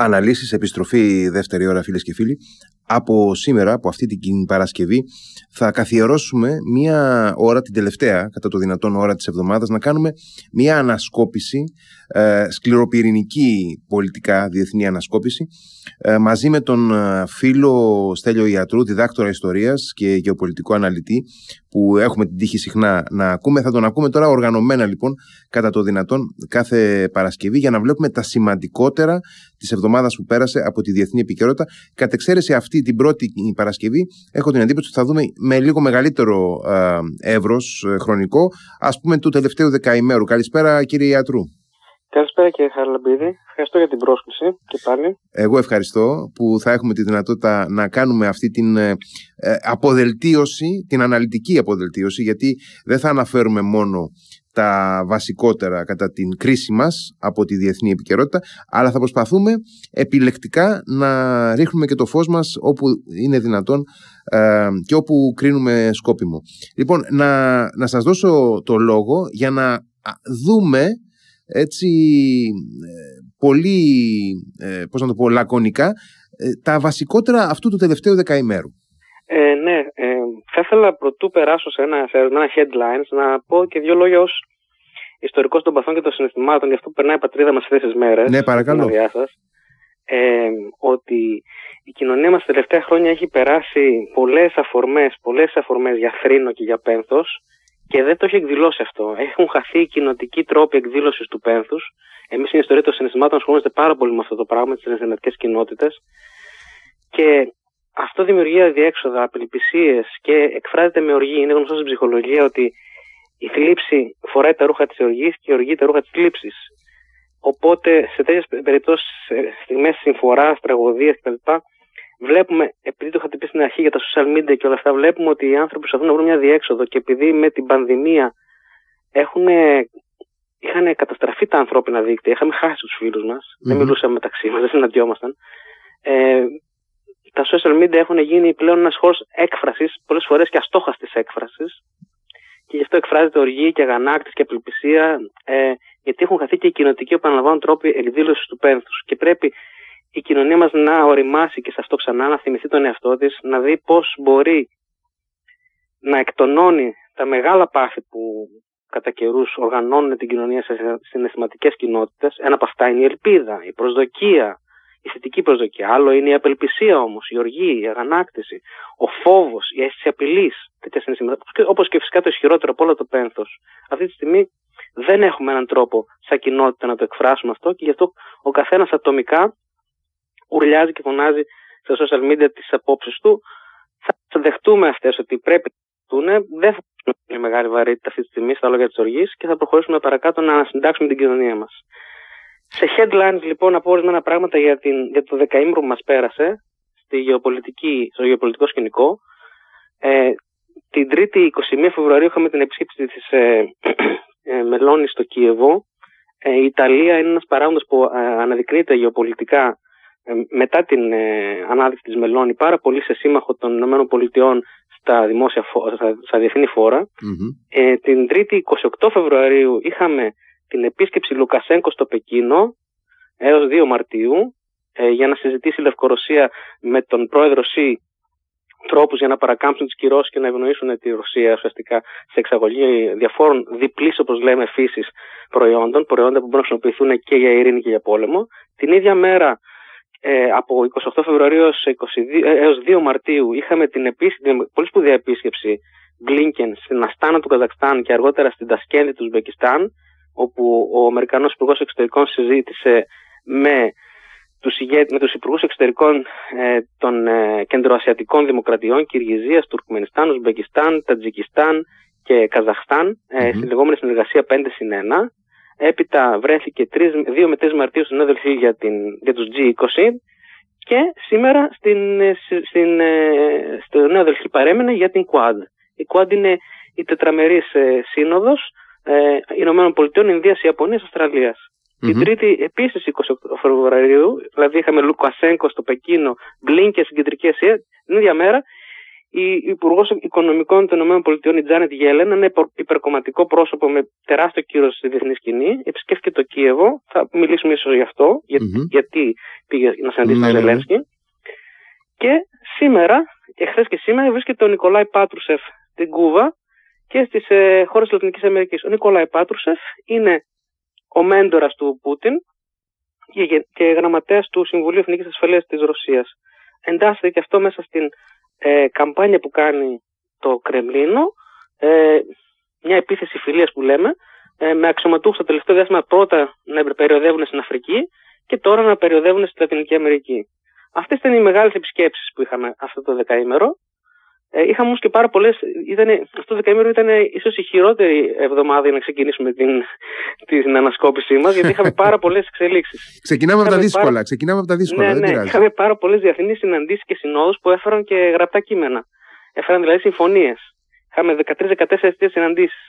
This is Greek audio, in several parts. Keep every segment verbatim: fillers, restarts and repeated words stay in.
Αναλύσεις, επιστροφή δεύτερη ώρα φίλες και φίλοι. Από σήμερα, από αυτή την Παρασκευή, θα καθιερώσουμε μία ώρα, την τελευταία κατά το δυνατόν ώρα της εβδομάδας, να κάνουμε μία ανασκόπηση, ε, σκληροπυρηνική πολιτικά, διεθνή ανασκόπηση, ε, μαζί με τον φίλο Στέλιο Ιατρού, διδάκτορα ιστορίας και γεωπολιτικό αναλυτή, που έχουμε την τύχη συχνά να ακούμε. Θα τον ακούμε τώρα οργανωμένα λοιπόν, κατά το δυνατόν, κάθε Παρασκευή, για να βλέπουμε τα σημαντικότερα της εβδομάδας που πέρασε από τη διεθνή επικαιρότητα. Κατ' εξαίρεση αυτή την πρώτη Παρασκευή, έχω την εντύπωση ότι θα δούμε με λίγο μεγαλύτερο ε, εύρος ε, χρονικό, ας πούμε, του τελευταίου δεκαημέρου. Καλησπέρα, κύριε Ιατρού. Καλησπέρα, κύριε Χαραλαμπίδη. Ευχαριστώ για την πρόσκληση και πάλι. Εγώ ευχαριστώ που θα έχουμε τη δυνατότητα να κάνουμε αυτή την ε, αποδελτίωση, την αναλυτική αποδελτίωση, γιατί δεν θα αναφέρουμε μόνο τα βασικότερα κατά την κρίση μας από τη διεθνή επικαιρότητα, αλλά θα προσπαθούμε επιλεκτικά να ρίχνουμε και το φως μας όπου είναι δυνατόν ε, και όπου κρίνουμε σκόπιμο. Λοιπόν, να, να σας δώσω το λόγο για να δούμε έτσι πολύ, ε, πώς να το πω, λακωνικά, ε, τα βασικότερα αυτού του τελευταίου δεκαημέρου. Ε, ναι, ε, θα ήθελα πρωτού περάσω σε ένα, σε ένα headlines να πω και δύο λόγια ως ιστορικός των παθών και των συναισθημάτων, γι' αυτό που περνάει η πατρίδα μας αυτές τις μέρες. Ναι, παρακαλώ. Σας, ε, ότι η κοινωνία μας τα τελευταία χρόνια έχει περάσει πολλές αφορμές, πολλές αφορμές για θρήνο και για πένθος και δεν το έχει εκδηλώσει αυτό. Έχουν χαθεί οι κοινοτικοί τρόποι εκδήλωσης του πένθους. Εμείς στην ιστορία των συναισθημάτων ασχολούμαστε πάρα πολύ με αυτό το πράγμα, τις συναισθηματικές κοινότητες. Και αυτό δημιουργεί αδιέξοδα, απελπισίες και εκφράζεται με οργή. Είναι γνωστό στην ψυχολογία ότι η θλίψη φοράει τα ρούχα της οργής και η οργή τα ρούχα της θλίψης. Οπότε σε τέτοιες περιπτώσεις, στιγμές συμφοράς, τραγωδίας κτλ., βλέπουμε, επειδή το είχατε πει στην αρχή για τα social media και όλα αυτά, βλέπουμε ότι οι άνθρωποι προσπαθούν να βρουν μια διέξοδο και επειδή με την πανδημία είχαν καταστραφεί τα ανθρώπινα δίκτυα, είχαμε χάσει τους φίλους μας, mm-hmm. δεν μιλούσαμε μεταξύ μας, δεν συναντιόμασταν. Ε, Τα social media έχουν γίνει πλέον ένας χώρος έκφρασης, πολλές φορές και αστόχαστης έκφρασης, και γι' αυτό εκφράζεται οργή και αγανάκτηση και απελπισία, ε, γιατί έχουν χαθεί και οι κοινοτικοί, επαναλαμβάνω, τρόποι εκδήλωσης του πένθους. Και πρέπει η κοινωνία μας να οριμάσει και σε αυτό ξανά, να θυμηθεί τον εαυτό της, να δει πώς μπορεί να εκτονώνει τα μεγάλα πάθη που κατά καιρούς οργανώνουν την κοινωνία σε συναισθηματικές κοινότητες. Ένα από αυτά είναι η ελπίδα, η προσδοκία. Η θετική προσδοκία. Άλλο είναι η απελπισία όμως, η οργή, η αγανάκτηση, ο φόβος, η αίσθηση απειλής. Όπως και φυσικά το ισχυρότερο από όλα, το πένθος. Αυτή τη στιγμή δεν έχουμε έναν τρόπο σαν κοινότητα να το εκφράσουμε αυτό και γι' αυτό ο καθένας ατομικά ουρλιάζει και φωνάζει στα social media τις απόψεις του. Θα δεχτούμε αυτές ότι πρέπει να δεχτούν, δεν θα είναι μεγάλη βαρύτητα αυτή τη στιγμή στα λόγια της οργής και θα προχωρήσουμε παρακάτω να ανασυντάξουμε την κοινωνία μας. Σε headlines λοιπόν από ορισμένα πράγματα για, την, για το δεκαήμερο που μας πέρασε στη γεωπολιτική, στο γεωπολιτικό σκηνικό. Ε, την Τρίτη εικοστή πρώτη Φεβρουαρίου είχαμε την επίσκεψη της ε, ε, Μελόνι στο Κίεβο. Ε, η Ιταλία είναι ένας παράγοντας που ε, αναδεικνύεται γεωπολιτικά ε, μετά την ε, ανάδειξη της Μελόνι πάρα πολύ σε σύμμαχο των ΗΠΑ στα, δημόσια, στα, στα διεθνή φόρα. Mm-hmm. Ε, την Τρίτη εικοστή όγδοη Φεβρουαρίου είχαμε την επίσκεψη Λουκασένκο στο Πεκίνο έως δύο Μαρτίου ε, για να συζητήσει η Λευκορωσία με τον πρόεδρο Σι τρόπους για να παρακάμψουν τις κυρώσεις και να ευνοήσουν τη Ρωσία ουσιαστικά σε εξαγωγή διαφόρων διπλής, όπως λέμε, φύσης προϊόντων, προϊόντα που μπορούν να χρησιμοποιηθούν και για ειρήνη και για πόλεμο. Την ίδια μέρα, ε, από εικοστή όγδοη Φεβρουαρίου έως, είκοσι δύο, έως δύο Μαρτίου, είχαμε την, επίσκεψη, την πολύ σπουδαία επίσκεψη Γκλίνκεν στην Αστάνα του Καζακστάν και αργότερα στην Τασκένδη του Ζουμπεκιστάν, όπου ο Αμερικανός Υπουργός Εξωτερικών συζήτησε με τους, ηγέτ, με τους Υπουργούς Εξωτερικών ε, των ε, κεντροασιατικών δημοκρατιών, Κυργυζίας, Τουρκμενιστάν, Ζουμπεκιστάν, Τατζικιστάν και Καζαχστάν, ε, mm-hmm. στη λεγόμενη συνεργασία πέντε συν ένα. Έπειτα βρέθηκε δύο με τρεις Μαρτίου στην Αδελφή για, για τους τζι είκοσι και σήμερα στην, στην, στην, ε, στο Νέο Αδελφή παρέμεινε για την Κουάντ. Η Κουάντ είναι η τετραμερής ε, σύνοδος Ε, Ηνωμένων Πολιτειών, Ινδίας, Ιαπωνίας, Αυστραλίας. Mm-hmm. Την Τρίτη, επίσης εικοστή όγδοη Φεβρουαρίου, δηλαδή είχαμε Λουκασένκο στο Πεκίνο, Μπλίνκεν στην Κεντρική Ασία, την ίδια μέρα η Υπουργός Οικονομικών των ΗΠΑ, η Τζάνετ Γέλεν, ένα υπερκομματικό πρόσωπο με τεράστιο κύρος στη διεθνή σκηνή, επισκέφθηκε το Κίεβο. Θα μιλήσουμε ίσως γι' αυτό, για, mm-hmm. γιατί πήγε να συναντήσει τον Ζελένσκι. Και σήμερα, και χθες και σήμερα, βρίσκεται ο Νικολάι Πάτρουσεφ στην Κούβα και στις ε, χώρες της Λατινικής Αμερικής. Ο Νικολάι Πάτρουσεφ είναι ο μέντορας του Πούτιν και, και γραμματέας του Συμβουλίου Εθνικής Ασφαλείας της Ρωσίας. Εντάσσεται και αυτό μέσα στην ε, καμπάνια που κάνει το Κρεμλίνο, ε, μια επίθεση φιλίας που λέμε, ε, με αξιωματούχους το τελευταίο διάστημα πρώτα να περιοδεύουν στην Αφρική και τώρα να περιοδεύουν στη Λατινική Αμερική. Αυτές ήταν οι μεγάλες επισκέψεις που είχαμε αυτό το δεκαήμερο. Ε, είχαμε όμως και πάρα πολλές. Ήτανε, αυτό το δεκαήμερο ήταν ίσως η χειρότερη εβδομάδα για να ξεκινήσουμε την, την ανασκόπησή μας, γιατί είχαμε πάρα πολλές εξελίξεις. Ξεκινάμε, από τα δύσκολα, πάρα... ξεκινάμε από τα δύσκολα. Ναι, δεν ναι, πειράζει. Είχαμε πάρα πολλές διεθνείς συναντήσεις και συνόδους που έφεραν και γραπτά κείμενα. Έφεραν δηλαδή συμφωνίες. Είχαμε δεκατρείς δεκατέσσερις συναντήσεις.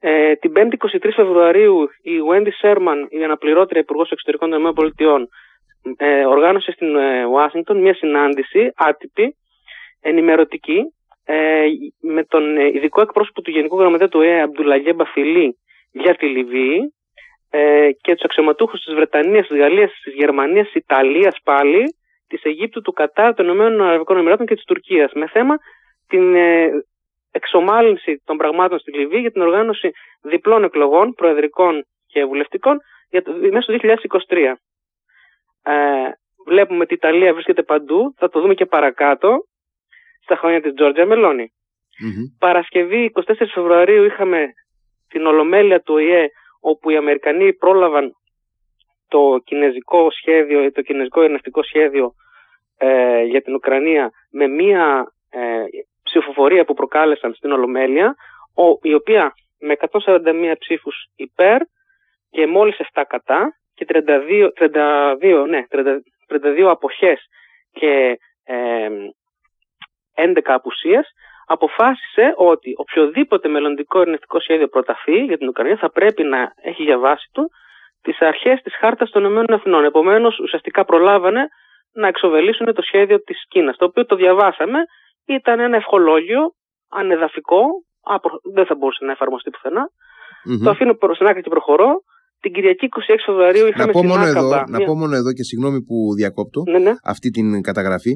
Ε, την πέμπτη εικοστή τρίτη Φεβρουαρίου η Wendy Sherman, η αναπληρώτρια Υπουργός Εξωτερικών των ΗΠΑ, Ε, οργάνωσε στην Ουάσιγκτον ε, μια συνάντηση άτυπη, ενημερωτική, ε, με τον ειδικό εκπρόσωπο του Γενικού Γραμματέα του ΟΗΕ, Αμπτουλαγέ Μπαφιλί, για τη Λιβύη ε, και τους αξιωματούχους της Βρετανίας, της Γαλλίας, της Γερμανίας, της Ιταλίας πάλι, της Αιγύπτου, του Κατάρ, των ΗΠΑ και της Τουρκίας, με θέμα την ε, εξομάλυνση των πραγμάτων στη Λιβύη για την οργάνωση διπλών εκλογών, προεδρικών και βουλευτικών, για το, μέσα στο δύο χιλιάδες είκοσι τρία. Ε, βλέπουμε ότι η Ιταλία βρίσκεται παντού, θα το δούμε και παρακάτω στα χρόνια της Τζόρτζια Μελόνι. Mm-hmm. Παρασκευή εικοστή τέταρτη Φεβρουαρίου είχαμε την Ολομέλεια του ΟΗΕ, όπου οι Αμερικανοί πρόλαβαν το κινέζικο σχέδιο, το κινέζικο ειρηνευτικό σχέδιο ε, για την Ουκρανία, με μία ε, ψηφοφορία που προκάλεσαν στην Ολομέλεια, ο, η οποία με εκατόν σαράντα μία ψήφους υπέρ και μόλις επτά κατά και τριάντα δύο, τριάντα δύο, ναι, τριάντα δύο αποχές και ε, έντεκα απουσίες, αποφάσισε ότι οποιοδήποτε μελλοντικό ειρηνευτικό σχέδιο προταθεί για την Ουκρανία θα πρέπει να έχει για βάση του τις αρχές της Χάρτας των ΗΠΑ. Επομένως, ουσιαστικά προλάβανε να εξοβελήσουν το σχέδιο της Κίνας, το οποίο το διαβάσαμε, ήταν ένα ευχολόγιο, ανεδαφικό, απο, δεν θα μπορούσε να εφαρμοστεί πουθενά. Mm-hmm. Το αφήνω στην άκρη και προχωρώ. Την Κυριακή εικοστή έκτη Φεβρουαρίου είχαμε στην Άκαμπα. Να πω μόνο εδώ, και συγγνώμη που διακόπτω ναι, ναι. αυτή την καταγραφή,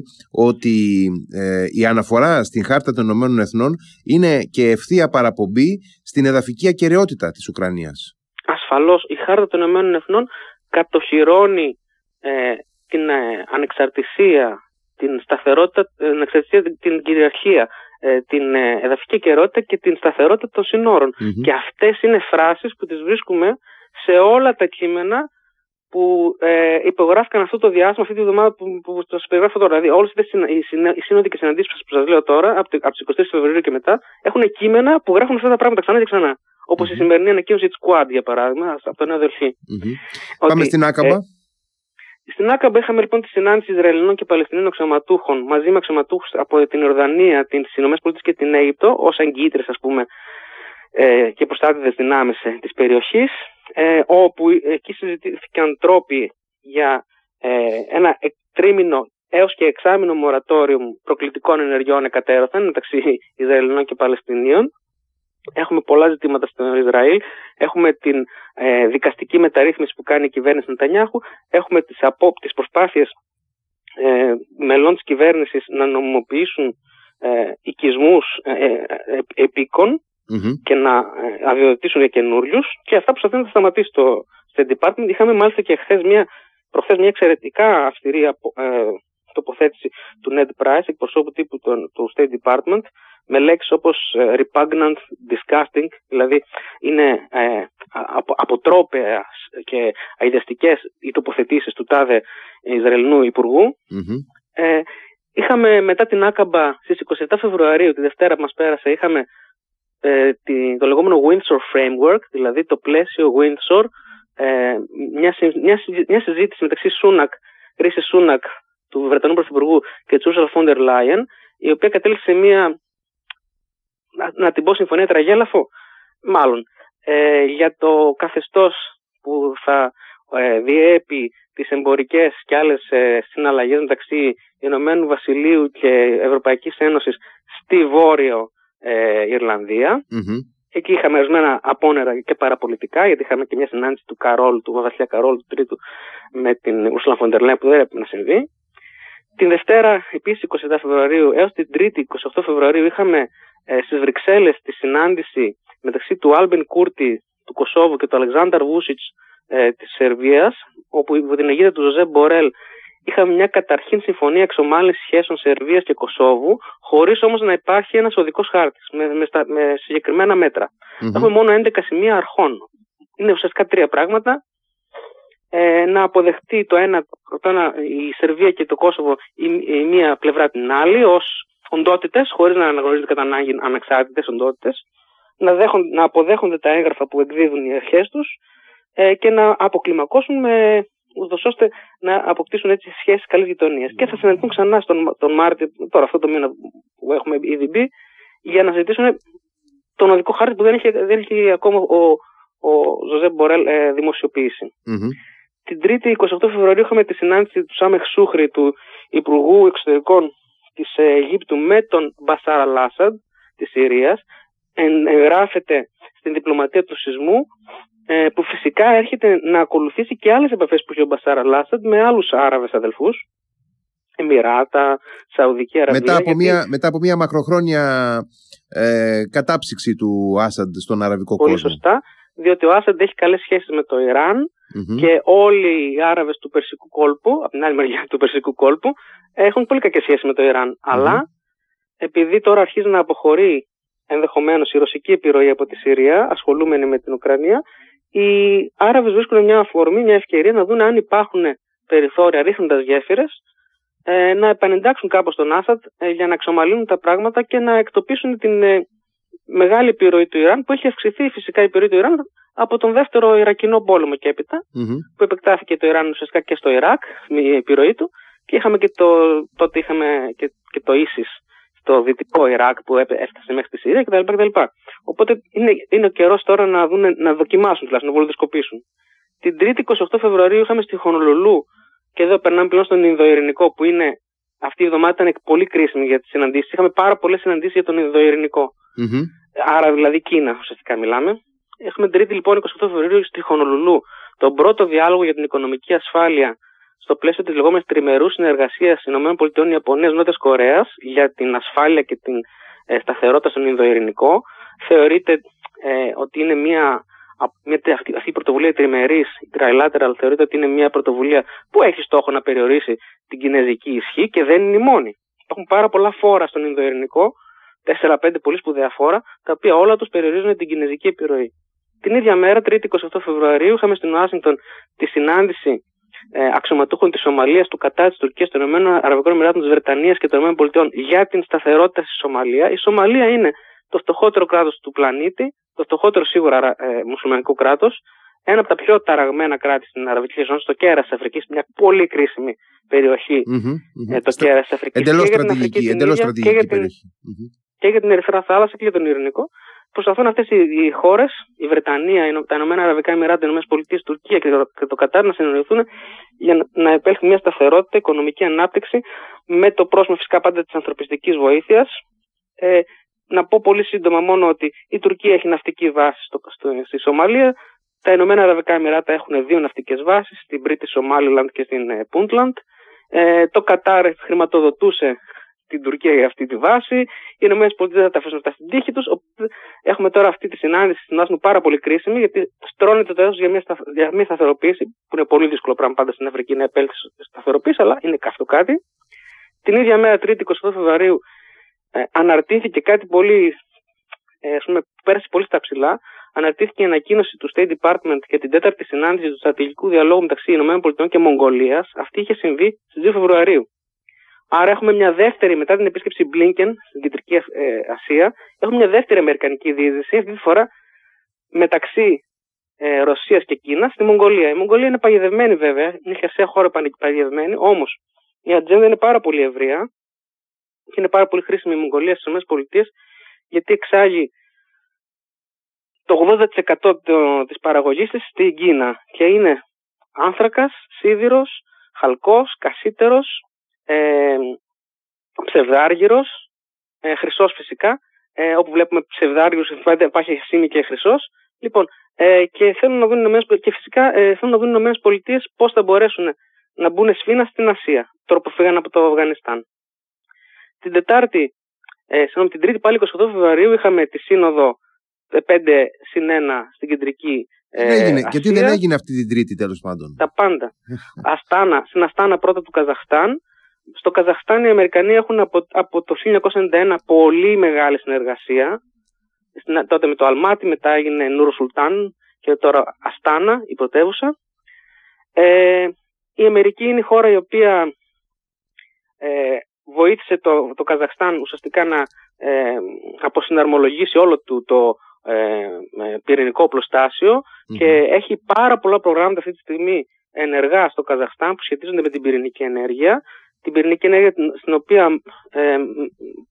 ότι ε, η αναφορά στην Χάρτα των Ηνωμένων Εθνών είναι και ευθεία παραπομπή στην εδαφική ακεραιότητα της Ουκρανίας. Ασφαλώς, η Χάρτα των Ηνωμένων Εθνών κατοχυρώνει ε, την ε, ανεξαρτησία, την σταθερότητα, ε, ανεξαρτησία, την κυριαρχία, ε, την ε, εδαφική ακεραιότητα και την σταθερότητα των συνόρων. Mm-hmm. Και αυτές είναι φράσεις που τις βρίσκουμε σε όλα τα κείμενα που ε, υπογράφηκαν αυτό το διάστημα, αυτή τη βδομάδα που, που, που σας περιγράφω τώρα. Δηλαδή, όλες οι σύνοδοι και συναντήσεις που σας λέω τώρα, από, από τις εικοστή τρίτη Φεβρουαρίου και μετά, έχουν κείμενα που γράφουν αυτά τα πράγματα ξανά και ξανά. Όπως mm-hmm. η σημερινή ανακοίνωση τη Squad, για παράδειγμα, από τον Νέα Δελφή. Mm-hmm. Πάμε στην Άκαμπα. Ε, στην Άκαμπα είχαμε λοιπόν τη συνάντηση Ισραηλινών και Παλαιστινίων αξιωματούχων μαζί με αξιωματούχους από την Ιορδανία, τις ΗΠΑ και την Αίγυπτο, ως αγκίτρες, ας πούμε, ε, και προστάτηδες δυνάμεις της περιοχής. Ε, όπου εκεί συζητήθηκαν τρόποι για ε, ένα τρίμηνο έως και εξάμηνο μορατόριο προκλητικών ενεργειών εκατέρωθεν μεταξύ Ισραηλινών και Παλαιστινίων. Έχουμε πολλά ζητήματα στο Ισραήλ. Έχουμε την ε, δικαστική μεταρρύθμιση που κάνει η κυβέρνηση Νετανιάχου. Έχουμε τις, απο, τις προσπάθειες ε, μελών της κυβέρνησης να νομιμοποιήσουν ε, οικισμούς ε, ε, επίκων Mm-hmm. και να αδειοδοτήσουν για καινούριου, και αυτά που θα σταματήσει το State Department. Είχαμε μάλιστα και χθες μια, προχθές μια εξαιρετικά αυστηρή απο, ε, τοποθέτηση του Ned Price, εκπροσώπου τύπου του, του State Department, με λέξεις όπως ε, repugnant, disgusting, δηλαδή είναι ε, απο, αποτρόπαιες και αηδιαστικές οι τοποθετήσεις του τάδε Ισραηλινού Υπουργού. Mm-hmm. Ε, είχαμε μετά την Άκαμπα στις εικοστή εβδόμη Φεβρουαρίου, τη Δευτέρα που μας πέρασε, είχαμε το λεγόμενο Windsor Framework, δηλαδή το πλαίσιο Windsor, μια, συ, μια, συ, μια συζήτηση μεταξύ Σούνακ, Ρίσι Σούνακ, του Βρετανού Πρωθυπουργού, και της Ούρσουλα φον ντερ Λάιεν, η οποία κατέληξε σε μια, να, να την πω συμφωνία τραγέλαφο, μάλλον, ε, για το καθεστώς που θα ε, διέπει τις εμπορικές και άλλες ε, συναλλαγές μεταξύ Ηνωμένου Βασιλείου και Ευρωπαϊκής Ένωσης στη Βόρειο ε, Ιρλανδία. Mm-hmm. Εκεί είχαμε ορισμένα απόνερα και παραπολιτικά, γιατί είχαμε και μια συνάντηση του Καρόλου, του βασιλιά Καρόλου του Τρίτου, με την Ούρσουλα φον ντερ Λάιεν, που δεν έπρεπε να συμβεί. Την Δευτέρα, επίσης εικοστή εβδόμη Φεβρουαρίου, έως την Τρίτη, εικοστή όγδοη Φεβρουαρίου, είχαμε ε, στις Βρυξέλλες τη συνάντηση μεταξύ του Άλμπιν Κούρτι του Κωσόβου και του Αλεξάνταρ Βούσιτς ε, της Σερβίας, όπου υπό την αιγίδα του Ζωζέ Μπορέλ είχαμε μια καταρχήν συμφωνία εξομάλυνσης σχέσεων Σερβίας και Κωσόβου, χωρίς όμως να υπάρχει ένας οδικός χάρτης με, με, στα, με συγκεκριμένα μέτρα. Mm-hmm. Έχουμε μόνο έντεκα σημεία αρχών. Είναι ουσιαστικά τρία πράγματα. Ε, να αποδεχτεί το ένα, το ένα, η Σερβία και το Κόσοβο η, η μία πλευρά την άλλη ως οντότητες, χωρίς να αναγνωρίζονται κατά ανάγκη ανεξάρτητες οντότητες, να, δέχον, να αποδέχονται τα έγγραφα που εκδίδουν οι αρχές τους ε, και να αποκλιμακώσουν με, ούτως ώστε να αποκτήσουν έτσι σχέσεις καλής γειτονίας. Και θα συναντηθούν ξανά στον, τον Μάρτιο, τώρα αυτό το μήνα που έχουμε ήδη μπει, για να συζητήσουν τον οδικό χάρτη που δεν έχει, δεν έχει ακόμα ο, ο Ζωζέ Μπορέλ ε, δημοσιοποιήσει. Mm-hmm. Την Τρίτη, εικοστή όγδοη Φεβρουαρίου, είχαμε τη συνάντηση του Σαμέχ Σούκρι, του Υπουργού Εξωτερικών της Αιγύπτου, με τον Μπασάρ αλ-Άσαντ της Συρίας. Εγγράφεται στην διπλωματία του σεισμού, που φυσικά έρχεται να ακολουθήσει και άλλες επαφές που είχε ο Μπασάρ αλ-Άσαντ με άλλους Άραβες αδελφούς, Εμμυράτα, Σαουδική Αραβία. Μετά από, γιατί... μια, μετά από μια μακροχρόνια ε, κατάψυξη του Άσαντ στον αραβικό κόσμο. Πολύ σωστά. Διότι ο Άσαντ έχει καλές σχέσεις με το Ιράν, mm-hmm. και όλοι οι Άραβες του Περσικού κόλπου, από την άλλη μεριά του Περσικού κόλπου, έχουν πολύ κακές σχέσεις με το Ιράν. Mm-hmm. Αλλά επειδή τώρα αρχίζει να αποχωρεί ενδεχομένως η ρωσική επιρροή από τη Συρία, ασχολούμενη με την Ουκρανία, οι Άραβες βρίσκουν μια αφορμή, μια ευκαιρία να δουν αν υπάρχουν περιθώρια, ρίχνοντας γέφυρες, ε, να επανεντάξουν κάπως τον Άσαντ ε, για να εξομαλύνουν τα πράγματα και να εκτοπίσουν την... Ε, μεγάλη επιρροή του Ιράν, που έχει αυξηθεί φυσικά η επιρροή του Ιράν από τον δεύτερο Ιρακινό πόλεμο και έπειτα, mm-hmm. που επεκτάθηκε το Ιράν ουσιαστικά και στο Ιράκ, η επιρροή του, και είχαμε και το, τότε είχαμε και, και το Ίσις στο δυτικό Ιράκ που έφτασε μέχρι τη Συρία κτλ. κτλ. Οπότε είναι, είναι ο καιρός τώρα να, δουν, να δοκιμάσουν, τουλάχιστον να βολιδοσκοπήσουν. Την Τρίτη, εικοστή όγδοη Φεβρουαρίου, είχαμε στη Χονολουλού, και εδώ περνάμε πλέον στον Ινδοειρηνικό, που είναι αυτή η εβδομάδα ήταν πολύ κρίσιμη για τις συναντήσεις. Είχαμε πάρα πολλές συναντήσεις για τον Ινδοειρηνικό. Mm-hmm. Άρα δηλαδή Κίνα ουσιαστικά μιλάμε. Έχουμε την Τρίτη λοιπόν εικοστή όγδοη Φεβρουαρίου στη Χονολουλού τον πρώτο διάλογο για την οικονομική ασφάλεια στο πλαίσιο της λεγόμενης τριμερούς συνεργασίας ΗΠΑ, Ιαπωνίας, Νότιας Κορέας για την ασφάλεια και την ε, σταθερότητα στον Ινδοειρηνικό. Θεωρείται ε, ότι είναι μια, μια αυτή, αυτή η πρωτοβουλία τριμερής, η trilateral, θεωρείται ότι είναι μια πρωτοβουλία που έχει στόχο να περιορίσει την κινέζικη ισχύ, και δεν είναι η μόνη. Υπάρχουν πάρα πολλά φόρα στον Ινδοειρηνικό, τέσσερα πέντε πολύ σπουδαία φόρα, τα οποία όλα τους περιορίζουν την κινέζικη επιρροή. Την ίδια μέρα, Τρίτη εικοστή όγδοη Φεβρουαρίου, είχαμε στην Ουάσιγκτον τη συνάντηση ε, αξιωματούχων της Σομαλίας, του Κατάρ, της Τουρκίας, των ΗΠΑ, της Βρετανίας και των ΗΠΑ για την σταθερότητα στη Σομαλία. Η Σομαλία είναι το φτωχότερο κράτος του πλανήτη, το φτωχότερο σίγουρα ε, μουσουλμανικό κράτος, ένα από τα πιο ταραγμένα κράτη στην Αραβική Ζώνη, στο κέρας της Αφρικής, μια πολύ κρίσιμη περιοχή, mm-hmm, mm-hmm. το κέρας της Αφρικής. Εντελώς στρατηγική, εντελώς στρατηγική περιοχή. Και για την Ερυθρά Θάλασσα και για τον Ειρηνικό. Προσπαθούν αυτές οι χώρες, η Βρετανία, τα Ηνωμένα Αραβικά Εμιράτα, οι ΗΠΑ, η Τουρκία και το Κατάρ, να συνεννοηθούν για να επέλθει μια σταθερότητα, οικονομική ανάπτυξη, με το πρόσημο φυσικά πάντα της ανθρωπιστικής βοήθειας. Ε, να πω πολύ σύντομα μόνο ότι η Τουρκία έχει ναυτική βάση στο, στο, στη Σομαλία. Τα Ηνωμένα Αραβικά Εμιράτα έχουν δύο ναυτικές βάσεις, στην Μπρίτη Σομάλιλαντ και στην ε, Πούντλαντ. Ε, το Κατάρ χρηματοδοτούσε την Τουρκία για αυτή τη βάση, οι Ηνωμένες Πολιτείες θα τα αφήσουν αυτά στην τύχη τους. Έχουμε τώρα αυτή τη συνάντηση στην Άσνου πάρα πολύ κρίσιμη, γιατί στρώνεται το έδαφος για μια, σταθ... για μια σταθεροποίηση, που είναι πολύ δύσκολο πράγμα πάντα στην Αφρική να επέλθει σταθεροποίηση, αλλά είναι αυτό κάτι. Την ίδια μέρα, Τρίτη εικοστή όγδοη Φεβρουαρίου, ε, αναρτήθηκε κάτι πολύ, ε, ας πούμε, πέρασε πολύ στα ψηλά. Αναρτήθηκε η ανακοίνωση του State Department για την τέταρτη συνάντηση του στρατηγικού διαλόγου μεταξύ ΗΠΑ και Μογγολίας. Αυτή είχε συμβεί στις δεύτερη Φεβρουαρίου. Άρα έχουμε μια δεύτερη, μετά την επίσκεψη Γκλίνκεν στην Κεντρική ε, Ασία, έχουμε μια δεύτερη αμερικανική διείσδυση, αυτή τη φορά μεταξύ ε, Ρωσίας και Κίνας, στη Μογγολία. Η Μογγολία είναι παγιδευμένη βέβαια, είναι χερσαία χώρα παγιδευμένη, όμως η ατζέντα είναι πάρα πολύ ευρεία και είναι πάρα πολύ χρήσιμη η Μογγολία στις ΗΠΑ, γιατί εξάγει το ογδόντα τοις εκατό της παραγωγής της στην Κίνα και είναι άνθρακας, σίδηρος, χαλκός, κασίτερος, ε, ψευδάργυρος, ε, χρυσός φυσικά, ε, όπου βλέπουμε ψευδάργυρος, υπάρχει ασήμι και χρυσός. Λοιπόν, ε, και, θέλουν να δουν, και φυσικά ε, θέλουν να δουν οι Ηνωμένες Πολιτείες πώς θα μπορέσουν να μπουν σφήνα στην Ασία, τώρα που φύγαν από το Αφγανιστάν. Την Τετάρτη, ε, συγγνώμη, την Τρίτη, πάλι εικοστή όγδοη Φεβρουαρίου, είχαμε τη σύνοδο πέντε συν ένα στην κεντρική ε, δεν έγινε. Ασία. Και τι δεν έγινε αυτή την Τρίτη, τέλος πάντων? Τα πάντα. Αστάνα, στην Αστάνα πρώτα του Καζαχστάν. Στο Καζαχστάν οι Αμερικανοί έχουν από, από το χίλια εννιακόσια ενενήντα ένα πολύ μεγάλη συνεργασία. Στην, τότε με το Αλμάτι, μετά έγινε Νούρο Σουλτάν και τώρα Αστάνα, η πρωτεύουσα. Ε, η Αμερική είναι η χώρα η οποία ε, βοήθησε το, το Καζαχστάν ουσιαστικά να ε, αποσυναρμολογήσει όλο του το ε, πυρηνικό οπλοστάσιο mm-hmm. και έχει πάρα πολλά προγράμματα αυτή τη στιγμή ενεργά στο Καζαχστάν που σχετίζονται με την πυρηνική ενέργεια. Την πυρηνική ενέργεια στην οποία ε,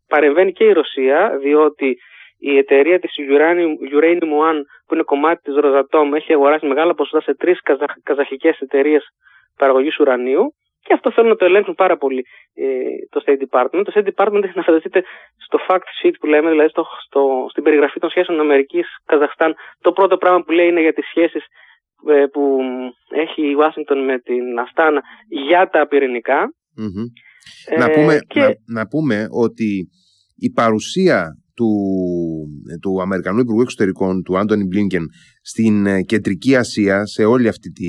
παρεμβαίνει και η Ρωσία, διότι η εταιρεία της Uranium, Uranium One που είναι κομμάτι της Rosatom έχει αγοράσει μεγάλα ποσοστά σε τρεις καζαχ, καζαχικές εταιρείες παραγωγής ουρανίου και αυτό θέλουν να το ελέγχουν πάρα πολύ ε, το State Department. Το State Department έχει να φανταστείτε στο fact sheet που λέμε, δηλαδή στο, στο, στην περιγραφή των σχέσεων Αμερικής-Καζαχστάν, το πρώτο πράγμα που λέει είναι για τις σχέσεις ε, που έχει η Ουάσιγκτον με την Αστάνα για τα πυρηνικά. Mm-hmm. Ε, να, πούμε, και... να, να πούμε ότι η παρουσία του, του Αμερικανού Υπουργού Εξωτερικών, του Άντονι Μπλίνκεν, στην Κεντρική Ασία, σε όλη αυτή τη,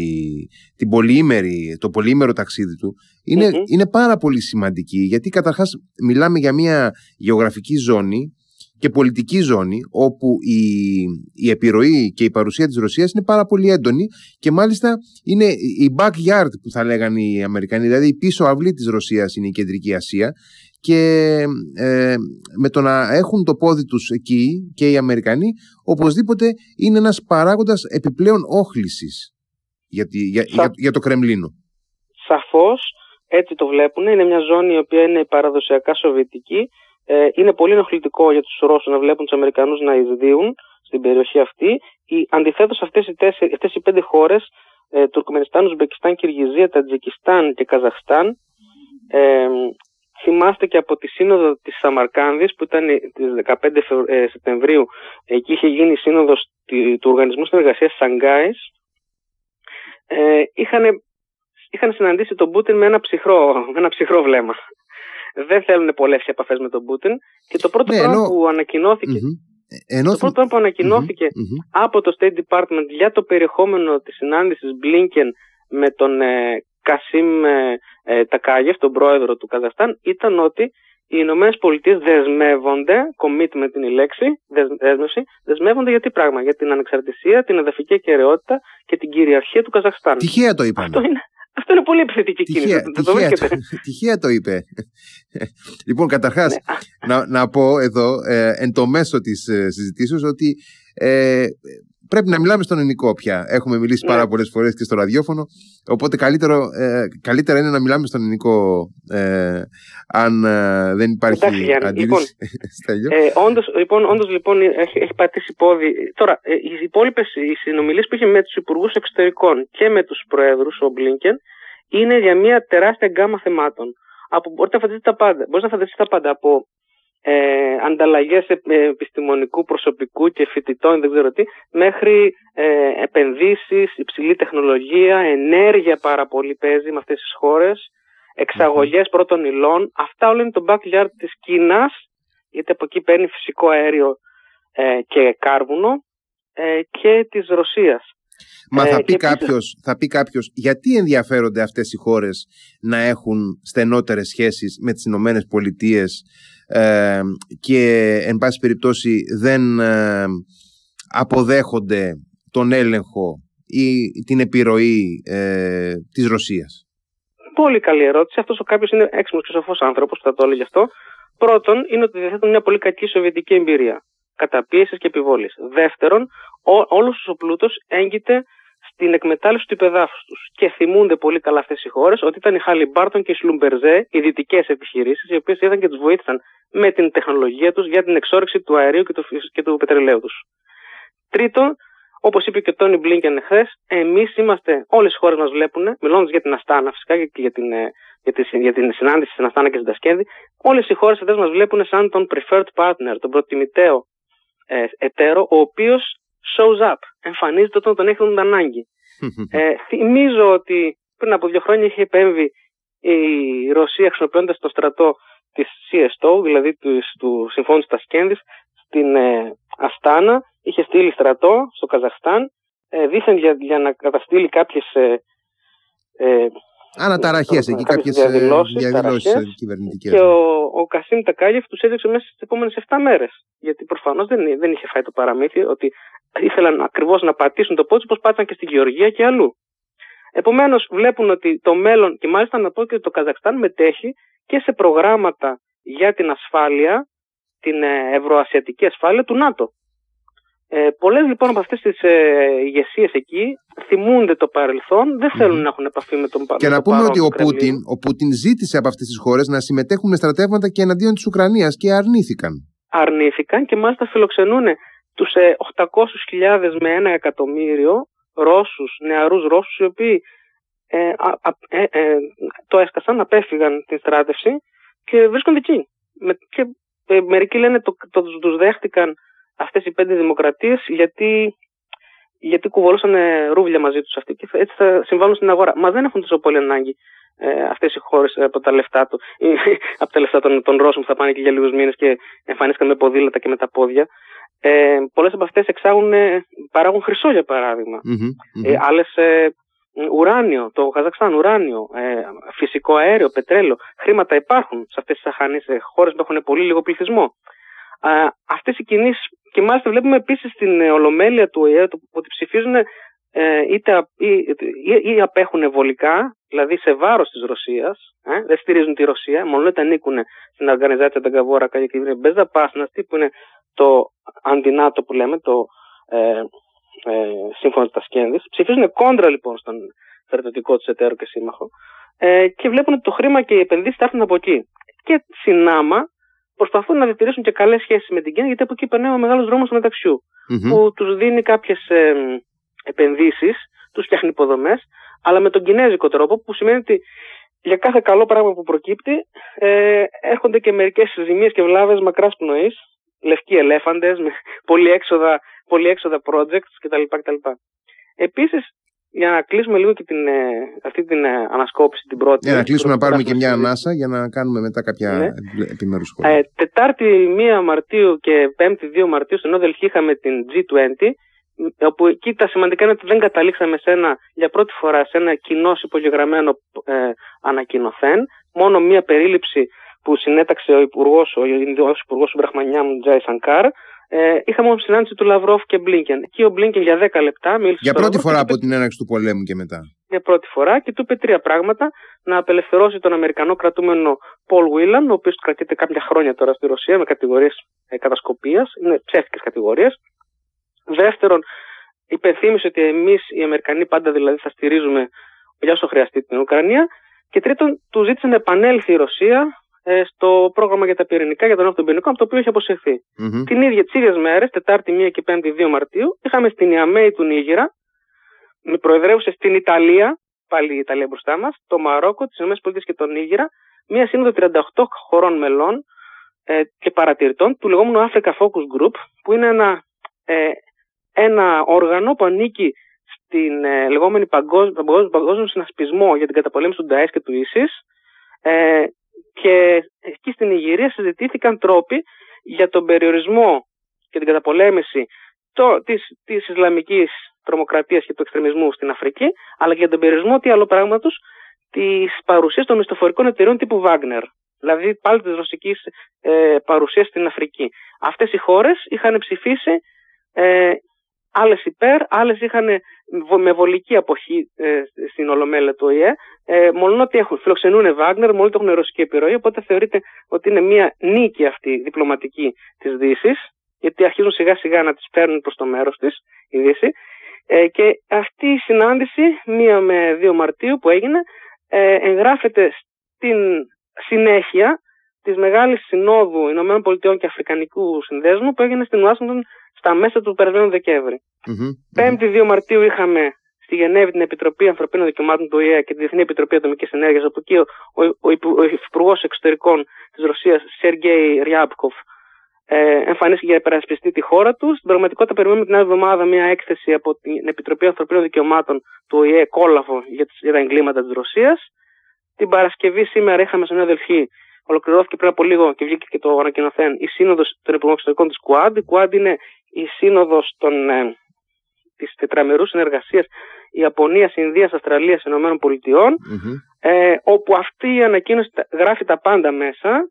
την πολυήμερη, το πολυήμερο ταξίδι του, είναι, mm-hmm. είναι πάρα πολύ σημαντική, γιατί καταρχάς μιλάμε για μια γεωγραφική ζώνη και πολιτική ζώνη, όπου η, η επιρροή και η παρουσία της Ρωσίας είναι πάρα πολύ έντονη και μάλιστα είναι η backyard που θα λέγανε οι Αμερικανοί, δηλαδή η πίσω αυλή της Ρωσίας είναι η Κεντρική Ασία και ε, με το να έχουν το πόδι τους εκεί και οι Αμερικανοί, οπωσδήποτε είναι ένας παράγοντας επιπλέον όχλησης για, τη, για, Σα... για, για το Κρεμλίνο. Σαφώς, έτσι το βλέπουν, είναι μια ζώνη η οποία είναι παραδοσιακά σοβιετική. Είναι πολύ ενοχλητικό για τους Ρώσους να βλέπουν τους Αμερικανούς να εισδύουν στην περιοχή αυτή. Αντιθέτως, αυτές οι, τέσσερι, αυτές οι πέντε χώρες, ε, Τουρκμενιστάν, Ζουμπεκιστάν, Κυργυζία, Τατζικιστάν και Καζαχστάν, ε, θυμάστε και από τη σύνοδο της Σαμαρκάνδης που ήταν τις δεκαπέντε Σεπτεμβρίου, εκεί είχε γίνει η σύνοδος του Οργανισμού Συνεργασίας Σανγκάης, ε, είχαν, είχαν συναντήσει τον Πούτιν με ένα ψυχρό, με ένα ψυχρό βλέμμα. Δεν θέλουν πολλές επαφές με τον Πούτιν και το πρώτο ναι, πράγμα ενώ... που ανακοινώθηκε, mm-hmm. ενώ... το πρώτο πράγμα που ανακοινώθηκε mm-hmm. από το State Department για το περιεχόμενο της συνάντησης Μπλίνκεν με τον ε, Κασίμ ε, Τακάγεφ, τον πρόεδρο του Καζαχστάν, ήταν ότι οι Ηνωμένες Πολιτείες δεσμεύονται, commitment είναι η λέξη, δέσμευση, δεσμεύονται για τι πράγμα? Για την ανεξαρτησία, την εδαφική ακεραιότητα και την κυριαρχία του Καζαχστάν. Τυχαία το είπαμε. Αυτό είναι... Αυτό είναι πολύ επιθετική κίνηση. Τυχαία το, τυχαία το είπε. Λοιπόν, καταρχάς, να, να πω εδώ, ε, εν το μέσο της ε, συζητήσεως, ότι ε, πρέπει να μιλάμε στον ελληνικό πια. Έχουμε μιλήσει ναι. πάρα πολλές φορές και στο ραδιόφωνο, οπότε καλύτερο, ε, καλύτερα είναι να μιλάμε στον ελληνικό, ε, αν ε, δεν υπάρχει αντίληψη. Λοιπόν, ε, όντως, λοιπόν, όντως, λοιπόν έχει, έχει πατήσει πόδι. Τώρα, ε, οι υπόλοιπες οι συνομιλίες που είχε με τους υπουργούς εξωτερικών και με τους προέδρους, ο Μπλίνκεν, είναι για μια τεράστια γκάμα θεμάτων. Από, μπορείτε να φανταστείτε τα πάντα. Μπορείτε να φανταστείτε τα πάντα από Ε, ανταλλαγές επιστημονικού προσωπικού και φοιτητών, δεν ξέρω τι, μέχρι ε, επενδύσεις, υψηλή τεχνολογία, ενέργεια πάρα πολύ παίζει με αυτές τις χώρες, εξαγωγές πρώτων υλών. Αυτά όλα είναι το backyard της Κίνας, γιατί από εκεί παίρνει φυσικό αέριο ε, και κάρβουνο, ε, και της Ρωσίας. Μα θα πει, κάποιος, θα πει κάποιος γιατί ενδιαφέρονται αυτές οι χώρες να έχουν στενότερες σχέσεις με τις Ηνωμένες Πολιτείες ε, και εν πάση περιπτώσει δεν ε, αποδέχονται τον έλεγχο ή την επιρροή ε, της Ρωσίας? Πολύ καλή ερώτηση. Αυτός ο κάποιος είναι έξυπνος και σοφός άνθρωπος που θα το έλεγε αυτό. Πρώτον, είναι ότι διαθέτουν μια πολύ κακή σοβιετική εμπειρία καταπίεσης και επιβόλης. Δεύτερον, ό, όλος ο πλούτος έγκυται στην εκμετάλλευση του υπεδάφους τους. Και θυμούνται πολύ καλά αυτές οι χώρες ότι ήταν η Χαλιμπάρτον και η Σλουμπερζέ, οι δυτικές επιχειρήσεις, οι οποίες ήρθαν και τους βοήθησαν με την τεχνολογία τους για την εξόρυξη του αερίου και του, και του πετρελαίου τους. Τρίτον, Όπως είπε και ο Τόνι Μπλίνκεν χθες, εμείς είμαστε, όλες οι χώρες μας βλέπουν, μιλώντας για την Αστάνα φυσικά και για την, για την, για την συνάντηση στην Αστάνα και στην Τασκένδη, όλες οι χώρες αυτές μας βλέπουν σαν τον preferred partner, τον προτιμητέο ε, εταίρο, ο οποίος shows up, εμφανίζεται όταν τον έχουν ανάγκη. ε, θυμίζω ότι πριν από δύο χρόνια είχε επέμβει η Ρωσία χρησιμοποιώντας το στρατό της σι ες ο, δηλαδή του, του Συμφώνου της Τασκένδης, στην ε, Αστάνα. Είχε στείλει στρατό στο Καζακστάν ε, δήθεν για, για να καταστείλει κάποιες ε, ε, αναταραχές εκεί, κάποιες διαδηλώσεις, διαδηλώσεις κυβερνητικές. Και ο, ο Κασίμ Τακάγεφ τους έδιωξε μέσα στις επόμενες επτά μέρες. Γιατί προφανώς δεν, δεν είχε φάει το παραμύθι ότι ήθελαν ακριβώς να πατήσουν το πότσι, όπως πάτησαν και στη Γεωργία και αλλού. Επομένως βλέπουν ότι το μέλλον, και μάλιστα να πω και ότι το Καζακστάν μετέχει και σε προγράμματα για την ασφάλεια, την ευρωασιατική ασφάλεια του ΝΑΤΟ. Ε, πολλές λοιπόν από αυτές τις ε, ηγεσίες εκεί θυμούνται το παρελθόν, δεν θέλουν mm-hmm. να έχουν επαφή με τον παρελθόν. Και να πούμε ότι ο Πούτιν, ο Πούτιν ζήτησε από αυτές τις χώρες να συμμετέχουν με στρατεύματα και εναντίον της Ουκρανίας και αρνήθηκαν. Αρνήθηκαν και μάλιστα φιλοξενούν τους ε, οκτακόσιες χιλιάδες με ένα εκατομμύριο Ρώσους, νεαρούς Ρώσους, οι οποίοι ε, α, ε, ε, το έσκασαν, απέφυγαν την στράτευση και βρίσκονται εκεί. Με, και, ε, μερικοί λένε το, το, το, τους δέχτηκαν αυτές οι πέντε δημοκρατίες, γιατί, γιατί κουβολούσαν ρούβλια μαζί τους αυτοί και έτσι θα συμβάλλουν στην αγορά. Μα δεν έχουν τόσο πολύ ανάγκη ε, αυτές οι χώρες από τα λεφτά, του, ή, από τα λεφτά των, των Ρώσων που θα πάνε και για λίγους μήνες και εμφανίστηκαν με ποδήλατα και με τα πόδια. Ε, πολλές από αυτές εξάγουν, παράγουν χρυσό για παράδειγμα. Mm-hmm, mm-hmm. Ε, άλλες ε, ουράνιο, το Καζακστάν ουράνιο, ε, φυσικό αέριο, πετρέλαιο. Χρήματα υπάρχουν σε αυτές τις σαχανείς ε, χώρες που έχουν πολύ λίγο πληθυσμό. Uh, αυτές οι κινήσεις, και μάλιστα βλέπουμε επίσης στην ε, Ολομέλεια του ΟΗΕ ότι ψηφίζουν ε, είτε ή, ή, ή απέχουν βολικά, δηλαδή σε βάρος της Ρωσίας, ε, δεν στηρίζουν τη Ρωσία, μόνο ότι ανήκουν στην οργανιζάτσια Ταγκαβόρα και την Μπέζα Πάσναστη, που είναι το αντινάτο που λέμε, το ε, ε, σύμφωνο της Τασκένδης. Ψηφίζουν κόντρα λοιπόν στον στρατιωτικό τους εταίρο και σύμμαχο ε, και βλέπουν ότι το χρήμα και οι επενδύσεις θα έρθουν από εκεί. Και συνάμα προσπαθούν να διατηρήσουν και καλές σχέσεις με την Κίνα, γιατί από εκεί περνάει ο μεγάλος δρόμος του μεταξιού, mm-hmm. που τους δίνει κάποιες ε, επενδύσεις, τους φτιάχνει υποδομές, αλλά με τον κινέζικο τρόπο, που σημαίνει ότι για κάθε καλό πράγμα που προκύπτει ε, έρχονται και μερικές ζημίες και βλάβες μακράς πνοής, λευκοί ελέφαντες, με πολυέξοδα, πολυέξοδα projects κτλ. κτλ. Επίσης, για να κλείσουμε λίγο και την, αυτή την ανασκόπηση, την πρώτη. Για να κλείσουμε, να πάρουμε και μια ανάσα για να κάνουμε μετά κάποια ναι. επιμέρους σχόλια. Ε, Τετάρτη μία Μαρτίου και Πέμπτη δύο Μαρτίου στην Νέα Δελχή είχαμε την τζι είκοσι, όπου εκεί τα σημαντικά είναι ότι δεν καταλήξαμε σε ένα, για πρώτη φορά σε ένα κοινό υπογεγραμμένο ε, ανακοινωθέν. Μόνο μία περίληψη που συνέταξε ο Υπουργός, ο Ινδιός Υπουργός του Μπραχμανιάμ Τζάι Σανκάρ. Ε, είχαμε όμως συνάντηση του Λαυρόφ και Μπλίνκεν. Εκεί ο Μπλίνκεν για δέκα λεπτά μίλησε. Για πρώτη φορά από την έναρξη του πολέμου και μετά. Για πρώτη φορά, και του είπε τρία πράγματα. Να απελευθερώσει τον Αμερικανό κρατούμενο Πολ Βίλαν, ο οποίος κρατείται κάποια χρόνια τώρα στη Ρωσία με κατηγορίες ε, κατασκοπίας, είναι ψεύτικες κατηγορίες. Δεύτερον, υπενθύμησε ότι εμείς οι Αμερικανοί πάντα δηλαδή θα στηρίζουμε για όσο χρειαστεί την Ουκρανία. Και τρίτον, του ζήτησε να επανέλθει η Ρωσία στο πρόγραμμα για τα πυρηνικά, για τον ναύτο των πυρηνικών, από το οποίο είχε αποσυρθεί. Mm-hmm. Την ίδια, τις ίδιες μέρες, Τετάρτη μία και Πέμπτη δύο Μαρτίου, είχαμε στην Ιαμέη του Νίγηρα, με προεδρεύουσε στην Ιταλία, πάλι η Ιταλία μπροστά μας, το Μαρόκο, τις ΗΠΑ και τον Νίγηρα, μία σύνοδο τριάντα οκτώ χωρών μελών ε, και παρατηρητών του λεγόμενου Africa Focus Group, που είναι ένα, ε, ένα όργανο που ανήκει στην ε, λεγόμενη παγκόσμιο, παγκόσμιο συνασπισμό για την καταπολέμηση του Νταές και του Ίσις. Ε, Και εκεί στην Ιγυρία συζητήθηκαν τρόποι για τον περιορισμό και την καταπολέμηση το, της, της Ισλαμικής τρομοκρατίας και του εξτρεμισμού στην Αφρική, αλλά και για τον περιορισμό, τι άλλο πράγματος, της παρουσίας των μισθοφορικών εταιρείων τύπου Wagner, δηλαδή πάλι της ρωσικής ε, παρουσίας στην Αφρική. Αυτές οι χώρες είχαν ψηφίσει, ε, άλλες υπέρ, άλλες είχαν με βολική αποχή ε, στην Ολομέλεια του ΟΗΕ, ε, μόνο ότι έχουν, φιλοξενούν Βάγκνερ, μόνο ότι έχουν ρωσική επιρροή, οπότε θεωρείται ότι είναι μια νίκη αυτή διπλωματική της Δύσης, γιατί αρχίζουν σιγά σιγά να τις παίρνουν προς το μέρος της η Δύση. Ε, και αυτή η συνάντηση, μία με δύο Μαρτίου που έγινε, ε, εγγράφεται στην συνέχεια της Μεγάλης Συνόδου ΗΠΑ και Αφρικανικού Συνδέσμου που έγινε στην Ουάσινγκτον στα μέσα του περασμένου Δεκέμβρη. Mm-hmm. πέμπτη δύο Μαρτίου είχαμε στη Γενέβη την Επιτροπή Ανθρωπίνων Δικαιωμάτων του ΟΗΕ και τη Διεθνή Επιτροπή Ατομικής Ενέργειας, όπου εκεί ο, ο, ο, ο Υπουργός Εξωτερικών της Ρωσίας, Σεργέι Ριάπκοφ, ε, εμφανίστηκε για υπερασπιστή τη χώρα του. Στην πραγματικότητα, περιμένουμε την άλλη εβδομάδα μια έκθεση από την Επιτροπή Ανθρωπίνων Δικαιωμάτων του ΟΗΕ, κόλαφο για, για τα εγκλήματα της Ρωσίας. Την Παρασκευή σήμερα είχαμε σε Νέα Δελχή, ολοκληρώθηκε πριν από λίγο και βγήκε και το ανακοινωθέν, η σύνοδος των Υπουργών Εξωτερικών της Κουάντ. Η Κουάντ είναι η σύνοδος των, ε, της τετραμερούς συνεργασίας Ιαπωνίας, Ινδίας, Αυστραλίας, Ηνωμένων Πολιτειών, mm-hmm. ε, όπου αυτή η ανακοίνωση γράφει τα πάντα μέσα.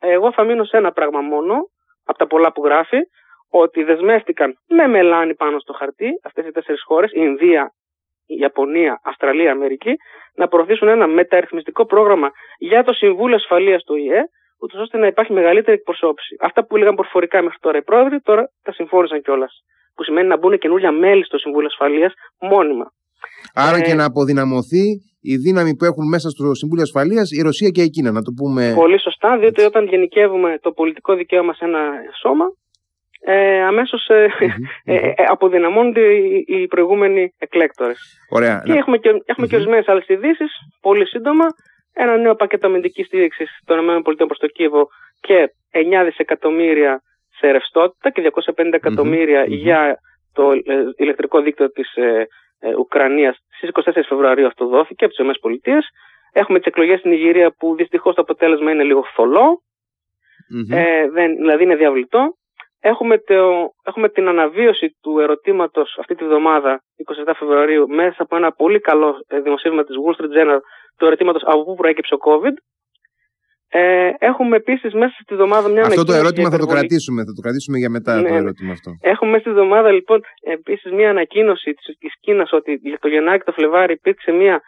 Εγώ θα μείνω σε ένα πράγμα μόνο, από τα πολλά που γράφει, ότι δεσμεύτηκαν με μελάνι πάνω στο χαρτί αυτές οι τέσσερις χώρες, η Ινδία, η Ιαπωνία, Αυστραλία, Αμερική, να προωθήσουν ένα μεταρρυθμιστικό πρόγραμμα για το Συμβούλιο Ασφαλείας του ΟΗΕ, ούτως ώστε να υπάρχει μεγαλύτερη εκπροσώπηση. Αυτά που έλεγαν προφορικά μέχρι τώρα οι πρόεδροι, τώρα τα συμφώνησαν κιόλας. Που σημαίνει να μπουν καινούργια μέλη στο Συμβούλιο Ασφαλείας μόνιμα. Άρα ε... και να αποδυναμωθεί η δύναμη που έχουν μέσα στο Συμβούλιο Ασφαλείας η Ρωσία και η Κίνα, να το πούμε. Πολύ σωστά, διότι όταν γενικεύουμε το πολιτικό δικαίωμα σε ένα σώμα, Ε, αμέσως ε, ε, ε, αποδυναμώνονται οι, οι προηγούμενοι εκλέκτορες. Ωραία, και ναι. έχουμε και, έχουμε και ορισμένες άλλες ειδήσεις, πολύ σύντομα. Ένα νέο πακέτο αμυντικής στήριξης των ΗΠΑ προς το Κίεβο και εννιά δισεκατομμύρια σε ρευστότητα και διακόσια πενήντα εκατομμύρια για το ε, ηλεκτρικό δίκτυο της ε, ε, Ουκρανίας. Στις εικοστή τέταρτη Φεβρουαρίου αυτό δόθηκε από τις ΗΠΑ. Έχουμε τις εκλογές στην Νιγηρία που δυστυχώς το αποτέλεσμα είναι λίγο θολό, ε, δεν, δηλαδή είναι διαβλητό. Έχουμε, το, έχουμε την αναβίωση του ερωτήματος αυτή τη βδομάδα, εικοστή εβδόμη Φεβρουαρίου, μέσα από ένα πολύ καλό δημοσίευμα της Wall Street Journal, του ερωτήματος από πού προέκυψε ο COVID. Ε, έχουμε επίσης μέσα στη βδομάδα μια ανακοίνωση. Αυτό το ερώτημα θα το κρατήσουμε, θα το κρατήσουμε για μετά, ναι, το ερώτημα αυτό. Έχουμε μέσα στη βδομάδα λοιπόν επίσης μια ανακοίνωση της Κίνας ότι το Γενάρη και το Φλεβάρι υπήρξε μια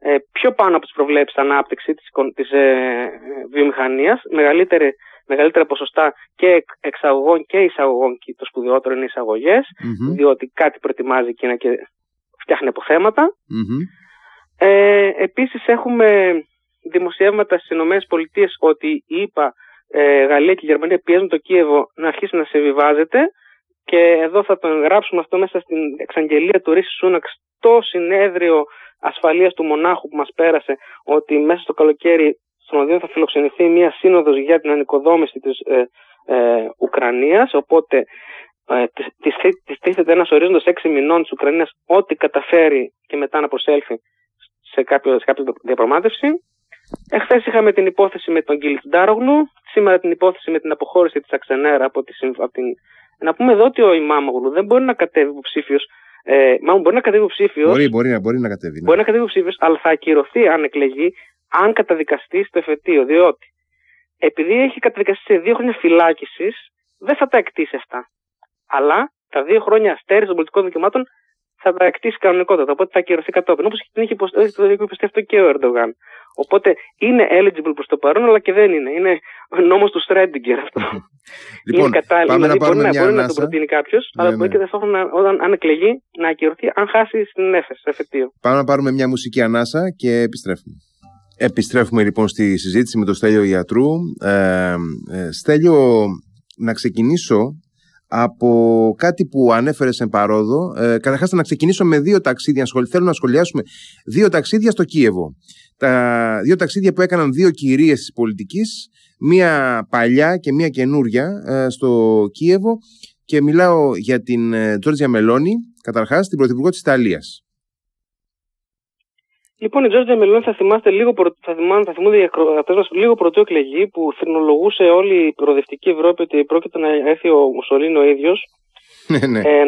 ε, πιο πάνω από τις προβλέψεις ανάπτυξη της, της ε, βιομηχανίας, μεγαλύτερη. Μεγαλύτερα ποσοστά και εξαγωγών και εισαγωγών, και το σπουδαιότερο είναι οι εισαγωγές, mm-hmm. διότι κάτι προετοιμάζει η Κίνα και φτιάχνει αποθέματα. Mm-hmm. Ε, επίσης έχουμε δημοσιεύματα στις ΗΠΑ ότι η ΗΠΑ, ε, Γαλλία και η Γερμανία πιέζουν το Κίεβο να αρχίσει να συμβιβάζεται, και εδώ θα το εγγράψουμε αυτό μέσα στην εξαγγελία του Ρίσι Σούνακ στο συνέδριο ασφαλείας του Μονάχου που μας πέρασε, ότι μέσα στο καλοκαίρι στον Οδείο θα φιλοξενηθεί μια σύνοδος για την ανοικοδόμηση της ε, ε, Ουκρανίας, οπότε ε, της, της τίθεται ένας ορίζοντας έξι μηνών της Ουκρανίας, ό,τι καταφέρει και μετά να προσέλθει σε, κάποιο, σε κάποια διαπραγμάτευση. Εχθές είχαμε την υπόθεση με τον Κιλιτσντάρογλου, σήμερα την υπόθεση με την αποχώρηση της Αξενέρα από, τη, από την... Να πούμε εδώ ότι ο Ιμάμογλου δεν μπορεί να κατέβει υποψήφιος. Ε, μάλλον μπορεί να κατέβει υποψήφιος. Μπορεί, μπορεί, μπορεί να κατέβει. Ναι. Μπορεί να κατέβει υποψήφιος, αλλά θα ακυρωθεί αν εκλεγεί, αν καταδικαστεί στο εφετείο, διότι επειδή έχει καταδικαστεί σε δύο χρόνια φυλάκισης, δεν θα τα εκτίσει αυτά. Αλλά τα δύο χρόνια αστέρηση των πολιτικών δικαιωμάτων θα τα εκτίσει κανονικότατα. Οπότε θα ακυρωθεί κατόπιν. Όπως την έχει υποστεί αυτό και ο Ερντογάν. Οπότε είναι eligible προς το παρόν, αλλά και δεν είναι. Είναι νόμος του Στρέντιγκερ αυτό. Λοιπόν, πάμε να πάρουμε μια ανάσα. Μπορεί να το προτείνει κάποιος, αλλά μπορεί και ταυτόχρονα όταν αν εκλεγεί να ακυρωθεί, αν χάσει στην έφεση, στο εφετείο. Πάμε να πάρουμε μια μουσική ανάσα και επιστρέφουμε. Επιστρέφουμε λοιπόν στη συζήτηση με τον Στέλιο Ιατρού. Ε, ε, Στέλιο, να ξεκινήσω από κάτι που ανέφερες εν παρόδο. Ε, Καταρχάς, να ξεκινήσω με δύο ταξίδια. Θέλω να σχολιάσουμε δύο ταξίδια στο Κίεβο. Τα δύο ταξίδια που έκαναν δύο κυρίες της πολιτικής, μία παλιά και μία καινούρια, ε, στο Κίεβο. Και μιλάω για την Τζόρτζια Μελόνι, καταρχάς, την πρωθυπουργό της Ιταλίας. Λοιπόν, η Τζόρτζια Μελόνι, θα θυμάστε λίγο προ... θα θυμάστε, θα θυμούνται οι ακροατές μας, λίγο πρωτού εκλεγεί, που θρηνολογούσε όλη η προοδευτική Ευρώπη ότι πρόκειται να έρθει ο Μουσολίνι ο ίδιος. ε,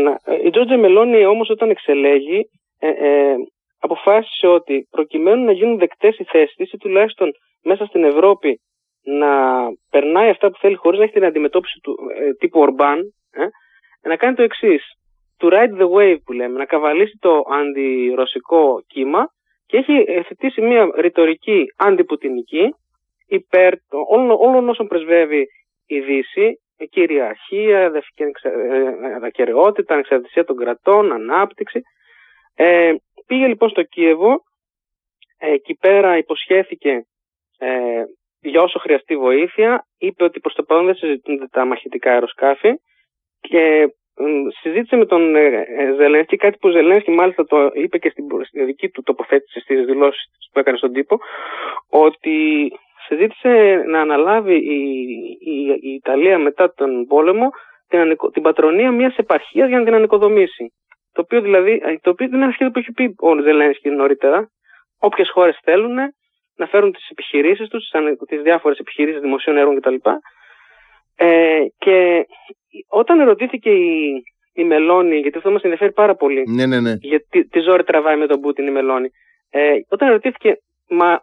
η Τζόρτζια Μελόνι όμως όταν εξελέγει ε, ε, αποφάσισε ότι προκειμένου να γίνουν δεκτές οι θέσεις της, ή τουλάχιστον μέσα στην Ευρώπη να περνάει αυτά που θέλει χωρίς να έχει την αντιμετώπιση του ε, τύπου Ορμπάν, ε, να κάνει το εξής. To ride the wave που λέμε, να καβαλήσει το αντιρωσικό κύμα. Και έχει θετήσει μια ρητορική αντιπουτινική υπέρ όλων, όλων όσων πρεσβεύει η Δύση, κυριαρχία, ακεραιότητα, ανεξαρτησία των κρατών, ανάπτυξη. Ε, πήγε λοιπόν στο Κίεβο, εκεί πέρα υποσχέθηκε ε, για όσο χρειαστεί βοήθεια. Είπε ότι προς το παρόν δεν συζητούνται τα μαχητικά αεροσκάφη και συζήτησε με τον Ζελένσκι κάτι που ο Ζελένσκι μάλιστα το είπε και στην δική του τοποθέτηση στις δηλώσεις που έκανε στον τύπο, ότι συζήτησε να αναλάβει η, η, η Ιταλία μετά τον πόλεμο την, την πατρονία μιας επαρχίας για να την ανοικοδομήσει. Το οποίο δηλαδή, το οποίο είναι ένα σχέδιο που έχει πει ο Ζελένσκι νωρίτερα. Όποιες χώρες θέλουν να φέρουν τις επιχειρήσεις τους, τις διάφορες επιχειρήσεις δημοσίων έργων κτλ. Ε, και όταν ερωτήθηκε η, η Μελόνι, γιατί αυτό μας ενδιαφέρει πάρα πολύ, ναι, ναι, ναι. γιατί τη ζόρη τραβάει με τον Πούτιν η Μελόνι, ε, όταν ερωτήθηκε, μα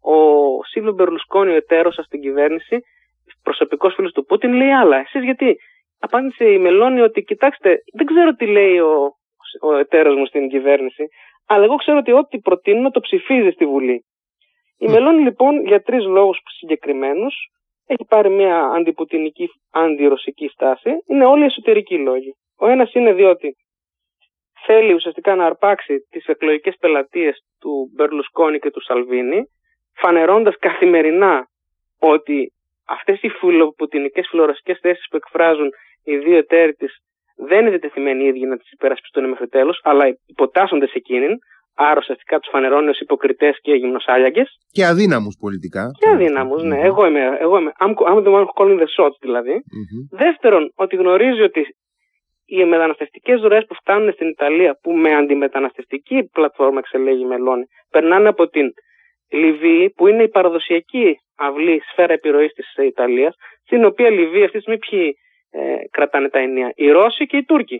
ο Σίλβιο Μπερλουσκόνι, ο εταίρος σας στην κυβέρνηση, προσωπικός φίλος του Πούτιν, λέει άλλα. Εσείς γιατί? Απάντησε η Μελόνι ότι, κοιτάξτε, δεν ξέρω τι λέει ο, ο εταίρος μου στην κυβέρνηση, αλλά εγώ ξέρω ότι ό,τι προτείνουμε το ψηφίζει στη Βουλή. Η Μελόνι λοιπόν για τρεις λόγους συγκεκριμένους έχει πάρει μια αντιπουτινική, αντιρωσική στάση. Είναι όλοι εσωτερικοί λόγοι. Ο ένας είναι διότι θέλει ουσιαστικά να αρπάξει τις εκλογικές πελατείες του Μπερλουσκόνη και του Σαλβίνη, φανερώνοντας καθημερινά ότι αυτές οι φιλοπουτινικές φιλορωσικές θέσεις που εκφράζουν οι δύο εταίροι της δεν είναι διατεθειμένοι οι ίδιοι να τις υπερασπιστούν μέχρι τέλος, αλλά υποτάσσονται σε εκείνην. Άρα ουσιαστικά τους φανερώνει ως υποκριτές και γυμνοσάλιαγκες. Και αδύναμους πολιτικά. Και αδύναμους, ναι. Mm-hmm. Εγώ είμαι. Εγώ είμαι. I'm, I'm the one calling the shots, δηλαδή. Mm-hmm. Δεύτερον, ότι γνωρίζει ότι οι μεταναστευτικές ροές που φτάνουν στην Ιταλία, που με αντιμεταναστευτική πλατφόρμα εξελέγει η Μελόνι, περνάνε από την Λιβύη, που είναι η παραδοσιακή αυλή σφαίρα επιρροής της Ιταλίας, στην οποία Λιβύη αυτή τη στιγμή ποιοι ε, κρατάνε τα ενία? Οι Ρώσοι και οι Τούρκοι.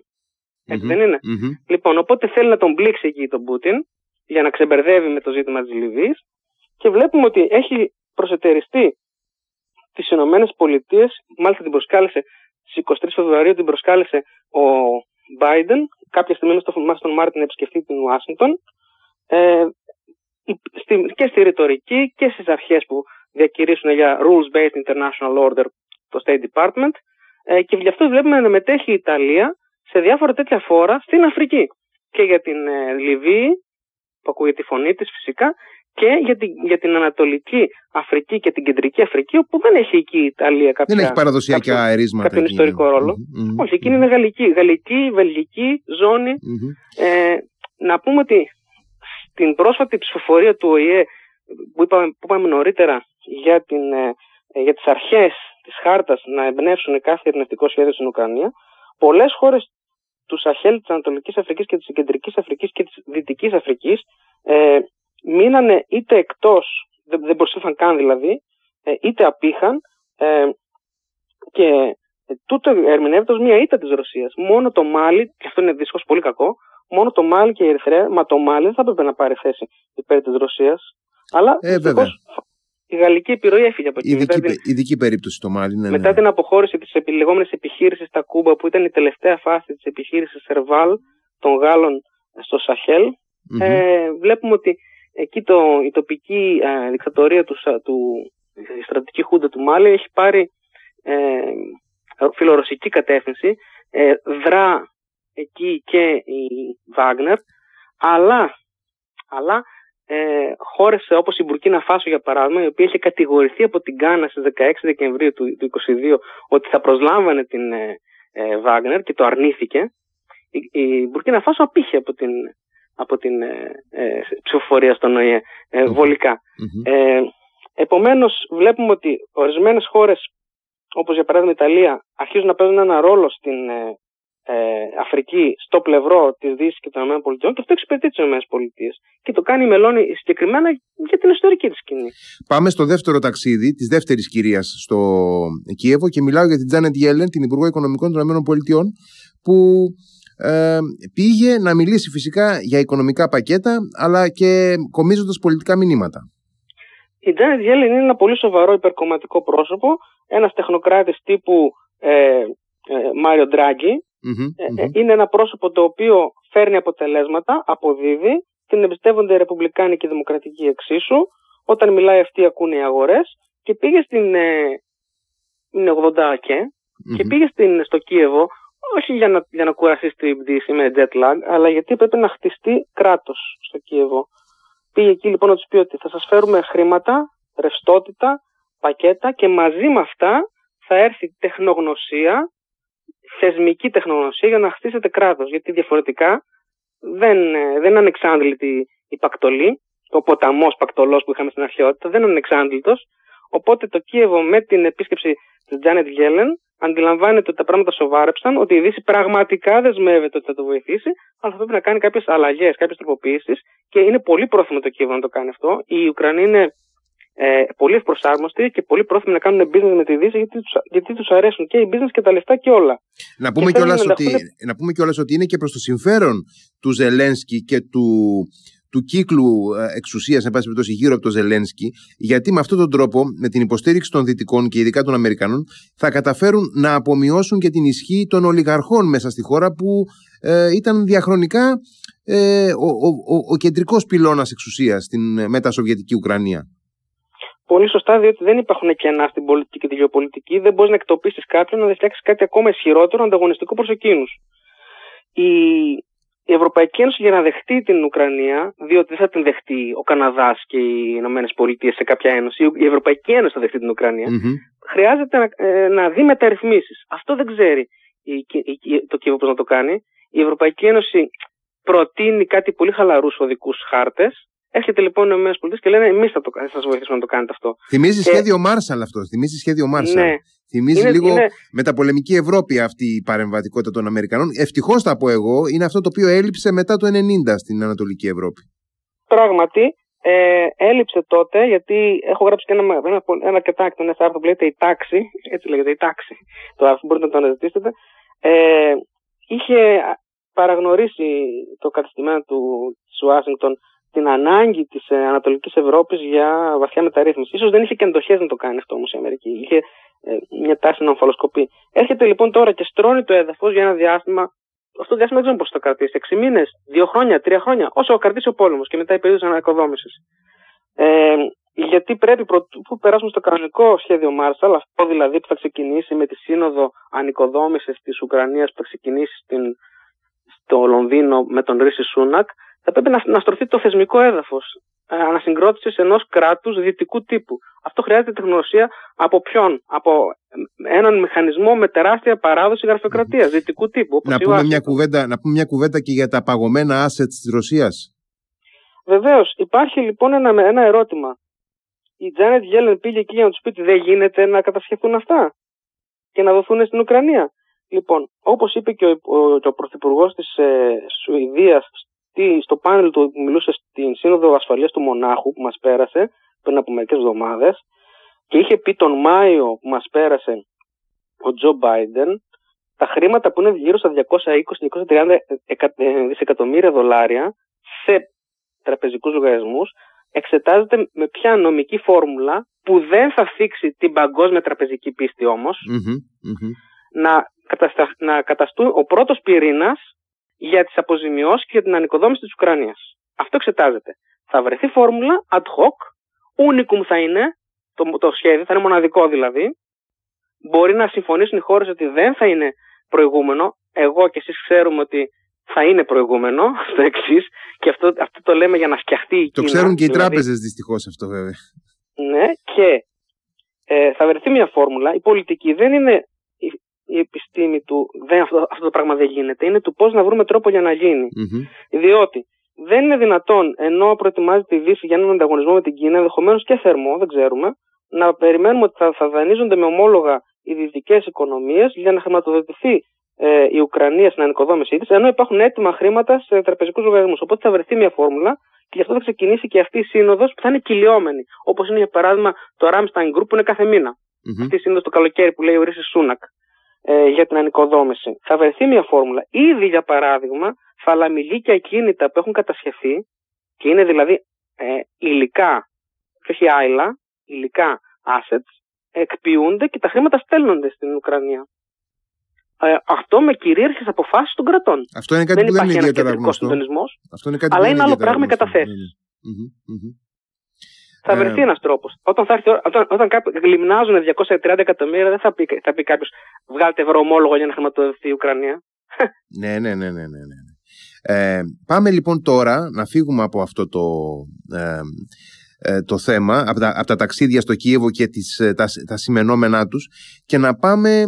Έτσι mm-hmm. δεν είναι. Mm-hmm. Λοιπόν, οπότε θέλει να τον πλήξει εκεί τον Πούτιν για να ξεμπερδεύει με το ζήτημα της Λιβύης και βλέπουμε ότι έχει προσετεριστεί τις Ηνωμένες Πολιτείες, μάλιστα την προσκάλεσε στις εικοστή τρίτη Φεβρουαρίου, την προσκάλεσε ο Μπάιντεν, κάποια στιγμή μες τον, μες τον Μάρτιν επισκεφτεί την Ουάσινγκτον, ε, και στη ρητορική και στις αρχές που διακηρύσσουν για rules-based international order το State Department, ε, και γι' αυτό βλέπουμε να μετέχει η Ιταλία σε διάφορα τέτοια φόρα στην Αφρική. Και για την ε, Λιβύη, που ακούγεται η φωνή της φυσικά, και για την, για την Ανατολική Αφρική και την Κεντρική Αφρική, όπου δεν έχει εκεί η Ιταλία κάποια, δεν έχει παραδοσιακά κάποια, αερίσματα, κάποιον εκείνη. Ιστορικό ρόλο. Mm-hmm, mm-hmm. Όχι, εκείνη είναι γαλλική, γαλλική, βελγική ζώνη. Mm-hmm. Ε, να πούμε ότι στην πρόσφατη ψηφοφορία του ΟΗΕ, που είπαμε, που είπαμε νωρίτερα, για, την, ε, για τις αρχές της χάρτας να εμπνεύσουν κάθε ειρηνευτικό σχέδιο στην Ουκρανία, πολλές χώρες του Σαχέλ, της Ανατολικής Αφρικής και της Κεντρικής Αφρικής και της Δυτικής Αφρικής ε, μείνανε είτε εκτός, δεν, δεν προσήφαν καν δηλαδή, ε, είτε απήχαν ε, και ε, τούτο ερμηνεύεται ως μια ήττα της Ρωσίας. Μόνο το Μάλι, και αυτό είναι δυστυχώς πολύ κακό, μόνο το Μάλι και η Ερυθρέα, μα το Μάλι δεν θα έπρεπε να πάρει θέση υπέρ της Ρωσίας, αλλά ε, δυστυχώς, η γαλλική επιρροή έφυγε από εκεί. Ειδική, την... ειδική περίπτωση το Μάλι. Ναι, μετά ναι. την αποχώρηση της επιλεγόμενης επιχείρησης στα Κούμπα, που ήταν η τελευταία φάση της επιχείρησης Σερβάλ των Γάλλων στο Σαχέλ, mm-hmm. ε, βλέπουμε ότι εκεί το, η τοπική ε, δικτατορία του, του, η στρατιωτική χούντα του Μάλι έχει πάρει ε, φιλορωσική κατεύθυνση. Ε, δρά εκεί και η Βάγνερ, αλλά... αλλά Ε, χώρες όπως η Μπουρκίνα Φάσο για παράδειγμα, η οποία είχε κατηγορηθεί από την Γκάνα στις δεκαέξι Δεκεμβρίου του, του είκοσι δύο ότι θα προσλάμβανε την ε, ε, Βάγνερ και το αρνήθηκε. Η, η Μπουρκίνα Φάσο απήχε από την, από την ε, ε, ψηφοφορία στον ΟΗΕ ε, βολικά. Mm-hmm. Ε, επομένως βλέπουμε ότι ορισμένες χώρες όπως για παράδειγμα η Ιταλία αρχίζουν να παίζουν ένα ρόλο στην ε, Ε, Αφρική στο πλευρό της Δύσης και των ΗΠΑ και αυτό εξυπηρετεί τις ΗΠΑ και το κάνει η Μελόνι συγκεκριμένα για την ιστορική της σκηνή. Πάμε στο δεύτερο ταξίδι της δεύτερης κυρίας στο Κίεβο και μιλάω για την Τζάνετ Γέλεν, την Υπουργό Οικονομικών των ΗΠΑ, που ε, πήγε να μιλήσει φυσικά για οικονομικά πακέτα αλλά και κομίζοντας πολιτικά μηνύματα. Η Τζάνετ Γέλεν είναι ένα πολύ σοβαρό υπερκομματικό πρόσωπο, ένας τεχνοκράτης τύπου ε, ε, Μάριο Ντράγκη. Mm-hmm, mm-hmm. Είναι ένα πρόσωπο το οποίο φέρνει αποτελέσματα, αποδίδει, την εμπιστεύονται οι Ρεπουμπλικάνοι και οι Δημοκρατικοί εξίσου. Όταν μιλάει αυτοί ακούνε οι αγορές και πήγε στην ε, είναι ογδόντα και, mm-hmm. και πήγε στην, στο Κίεβο όχι για να, για να κουραστεί την πτήση με jet lag, αλλά γιατί πρέπει να χτιστεί κράτος στο Κίεβο. Πήγε εκεί λοιπόν να τους πει ότι θα σας φέρουμε χρήματα, ρευστότητα, πακέτα και μαζί με αυτά θα έρθει τεχνογνωσία, θεσμική τεχνογνωσία για να χτίσετε κράτος. Γιατί διαφορετικά δεν, δεν είναι ανεξάντλητη η πακτολή, ο ποταμός πακτολός που είχαμε στην αρχαιότητα δεν είναι ανεξάντλητος. Οπότε το Κίεβο με την επίσκεψη της Τζάνετ Γέλεν αντιλαμβάνεται ότι τα πράγματα σοβάρεψαν, ότι η Δύση πραγματικά δεσμεύεται ότι θα το βοηθήσει, αλλά θα πρέπει να κάνει κάποιες αλλαγές, κάποιες τροποποιήσεις και είναι πολύ πρόθυμο το Κίεβο να το κάνει αυτό. Οι Ουκρανοί είναι ε, πολύ ευπροσάρμοστοι και πολύ πρόθυμοι να κάνουν business με τη Δύση, γιατί τους, γιατί τους αρέσουν και οι business και τα λεφτά και όλα. Να πούμε κιόλας ότι, ενταχθούν... ότι είναι και προς το συμφέρον του Ζελένσκι και του. του κύκλου εξουσίας, εν πάση περιπτώσει, γύρω από τον Ζελένσκι, γιατί με αυτόν τον τρόπο, με την υποστήριξη των Δυτικών και ειδικά των Αμερικανών, θα καταφέρουν να απομειώσουν και την ισχύ των ολιγαρχών μέσα στη χώρα που ε, ήταν διαχρονικά ε, ο, ο, ο, ο κεντρικός πυλώνας εξουσίας στην μετασοβιετική Ουκρανία. Πολύ σωστά, διότι δεν υπάρχουν κενά στην πολιτική και τη γεωπολιτική. Δεν μπορείς να εκτοπίσεις κάποιον, να δεν φτιάξεις κάτι ακόμα ισχυρότερο, ανταγωνιστικό προς εκείνους. Η... Η Ευρωπαϊκή Ένωση για να δεχτεί την Ουκρανία, διότι δεν θα την δεχτεί ο Καναδάς και οι Ηνωμένες Πολιτείες σε κάποια ένωση, η Ευρωπαϊκή Ένωση θα δεχτεί την Ουκρανία, mm-hmm. χρειάζεται να, ε, να δει μεταρρυθμίσεις. Αυτό δεν ξέρει η, η, το Κίεβο πώς να το κάνει. Η Ευρωπαϊκή Ένωση προτείνει κάτι πολύ χαλαρούς οδικούς χάρτες. Έρχεται λοιπόν οι Ηνωμένες Πολιτείες και λένε εμείς θα, θα σας βοηθήσουμε να το κάνετε αυτό. Θυμίζει και... σχέδιο Μάρσαλ αυτό. Θυμίζει σχέδιο Μάρσαλ. Ναι. Θυμίζει είναι, λίγο είναι... μεταπολεμική Ευρώπη αυτή η παρεμβατικότητα των Αμερικανών. Ευτυχώς θα πω εγώ, είναι αυτό το οποίο έλειψε μετά το ενενήντα στην Ανατολική Ευρώπη. Πράγματι, ε, έλειψε τότε, γιατί έχω γράψει και ένα, ένα, ένα κατάκτο, ένα άρθρο που λέγεται «Η τάξη», έτσι λέγεται «Η τάξη», το άρθρο μπορείτε να το αναζητήσετε. Ε, είχε παραγνωρίσει το κατεστημένο του Ουάσιγκτον την ανάγκη της Ανατολικής Ευρώπης για βαθιά μεταρρύθμιση. Ίσως δεν είχε και εντοχές να το κάνει αυτό όμως η Αμερική. Είχε μια τάση να ομφαλοσκοπεί. Έρχεται λοιπόν τώρα και στρώνει το έδαφος για ένα διάστημα. Αυτό το διάστημα δεν ξέρουμε πώς θα κρατήσει. Έξι μήνες, δύο χρόνια, τρία χρόνια, όσο κρατήσει ο πόλεμος και μετά η περίοδος ανακοδόμησης. Ε, γιατί πρέπει πρωτού περάσουμε στο κανονικό σχέδιο Μάρσαλ, αυτό δηλαδή που θα ξεκινήσει με τη σύνοδο ανοικοδόμησης της Ουκρανίας που θα ξεκινήσει στην, στο Λονδίνο με τον Ρίσι Σούνακ, θα πρέπει να, να στρωθεί το θεσμικό έδαφος ανασυγκρότησης ενός κράτους δυτικού τύπου. Αυτό χρειάζεται τεχνογνωσία από ποιον? Από έναν μηχανισμό με τεράστια παράδοση γραφειοκρατίας δυτικού τύπου. Να πούμε, μια κουβέντα, να πούμε μια κουβέντα και για τα παγωμένα assets της Ρωσίας. Βεβαίως. Υπάρχει λοιπόν ένα, ένα ερώτημα. Η Τζάνετ Γέλεν πήγε εκεί για να τους πει ότι δεν γίνεται να κατασχεθούν αυτά και να δοθούν στην Ουκρανία. Λοιπόν, όπως είπε και ο, ο, ο πρωθυπουργός της ε, Σουηδίας στο πάνελ του που μιλούσε στην Σύνοδο Ασφαλείας του Μονάχου που μας πέρασε πριν από μερικές εβδομάδες και είχε πει τον Μάιο που μας πέρασε ο Τζο Μπάιντεν, τα χρήματα που είναι γύρω στα διακόσια είκοσι με διακόσια τριάντα δισεκατομμύρια δολάρια σε τραπεζικούς λογαριασμούς εξετάζεται με ποια νομική φόρμουλα που δεν θα θίξει την παγκόσμια τραπεζική πίστη όμως mm-hmm, mm-hmm. να, καταστα... να καταστούν ο πρώτος πυρήνας για τις αποζημιώσεις και για την ανοικοδόμηση της Ουκρανίας. Αυτό εξετάζεται. Θα βρεθεί φόρμουλα ad hoc, unicum θα είναι το, το σχέδιο, θα είναι μοναδικό δηλαδή. Μπορεί να συμφωνήσουν οι χώρες ότι δεν θα είναι προηγούμενο. Εγώ και εσείς ξέρουμε ότι θα είναι προηγούμενο στο εξής και αυτό, αυτό το λέμε για να φτιαχτεί η Κίνα. Το ξέρουν και οι δηλαδή. τράπεζες δυστυχώς αυτό βέβαια. Ναι, και ε, θα βρεθεί μια φόρμουλα. Η πολιτική δεν είναι... η επιστήμη του, δεν, αυτό, αυτό το πράγμα δεν γίνεται, είναι του πώς να βρούμε τρόπο για να γίνει. Mm-hmm. Διότι δεν είναι δυνατόν, ενώ προετοιμάζεται η Δύση για έναν ανταγωνισμό με την Κίνα, ενδεχομένως και θερμό, δεν ξέρουμε, να περιμένουμε ότι θα, θα δανείζονται με ομόλογα οι δυτικές οικονομίες για να χρηματοδοτηθεί ε, η Ουκρανία στην ανοικοδόμησή της, ενώ υπάρχουν έτοιμα χρήματα σε τραπεζικούς λογαριασμούς. Οπότε θα βρεθεί μια φόρμουλα και γι' αυτό θα ξεκινήσει και αυτή η σύνοδος που θα είναι κυλιόμενη. Όπως είναι για παράδειγμα το Ramstein Group που είναι κάθε μήνα. Mm-hmm. Αυτή η σύνοδος το καλοκαίρι που λέει ο Ρίσι Σούνακ. Για την ανοικοδόμηση. Θα βρεθεί μια φόρμουλα. Ήδη για παράδειγμα, θαλαμιλή και ακίνητα που έχουν κατασχεθεί και είναι δηλαδή ε, υλικά, και όχι άειλα, υλικά assets, εκποιούνται και τα χρήματα στέλνονται στην Ουκρανία. Ε, αυτό με κυρίαρχες αποφάσεις των κρατών. Αυτό είναι κάτι δεν που δεν είναι ιδιαίτερα γνωστό. Αυτό είναι κάτι αλλά που είναι άλλο πράγμα οι καταθέσεις. Mm-hmm, mm-hmm. Θα βρεθεί ένας τρόπος. Όταν, θα έρθει, όταν, όταν κάποιοι γλυμνάζουν διακόσια τριάντα εκατομμύρια, δεν θα πει, θα πει κάποιος βγάλτε ευρωομόλογο για να χρηματοδοτηθεί η Ουκρανία. Ναι, ναι, ναι, ναι, ναι. Ε, πάμε λοιπόν τώρα να φύγουμε από αυτό το, ε, ε, το θέμα, από τα, από τα ταξίδια στο Κίεβο και τις, τα, τα σημενόμενά τους, και να πάμε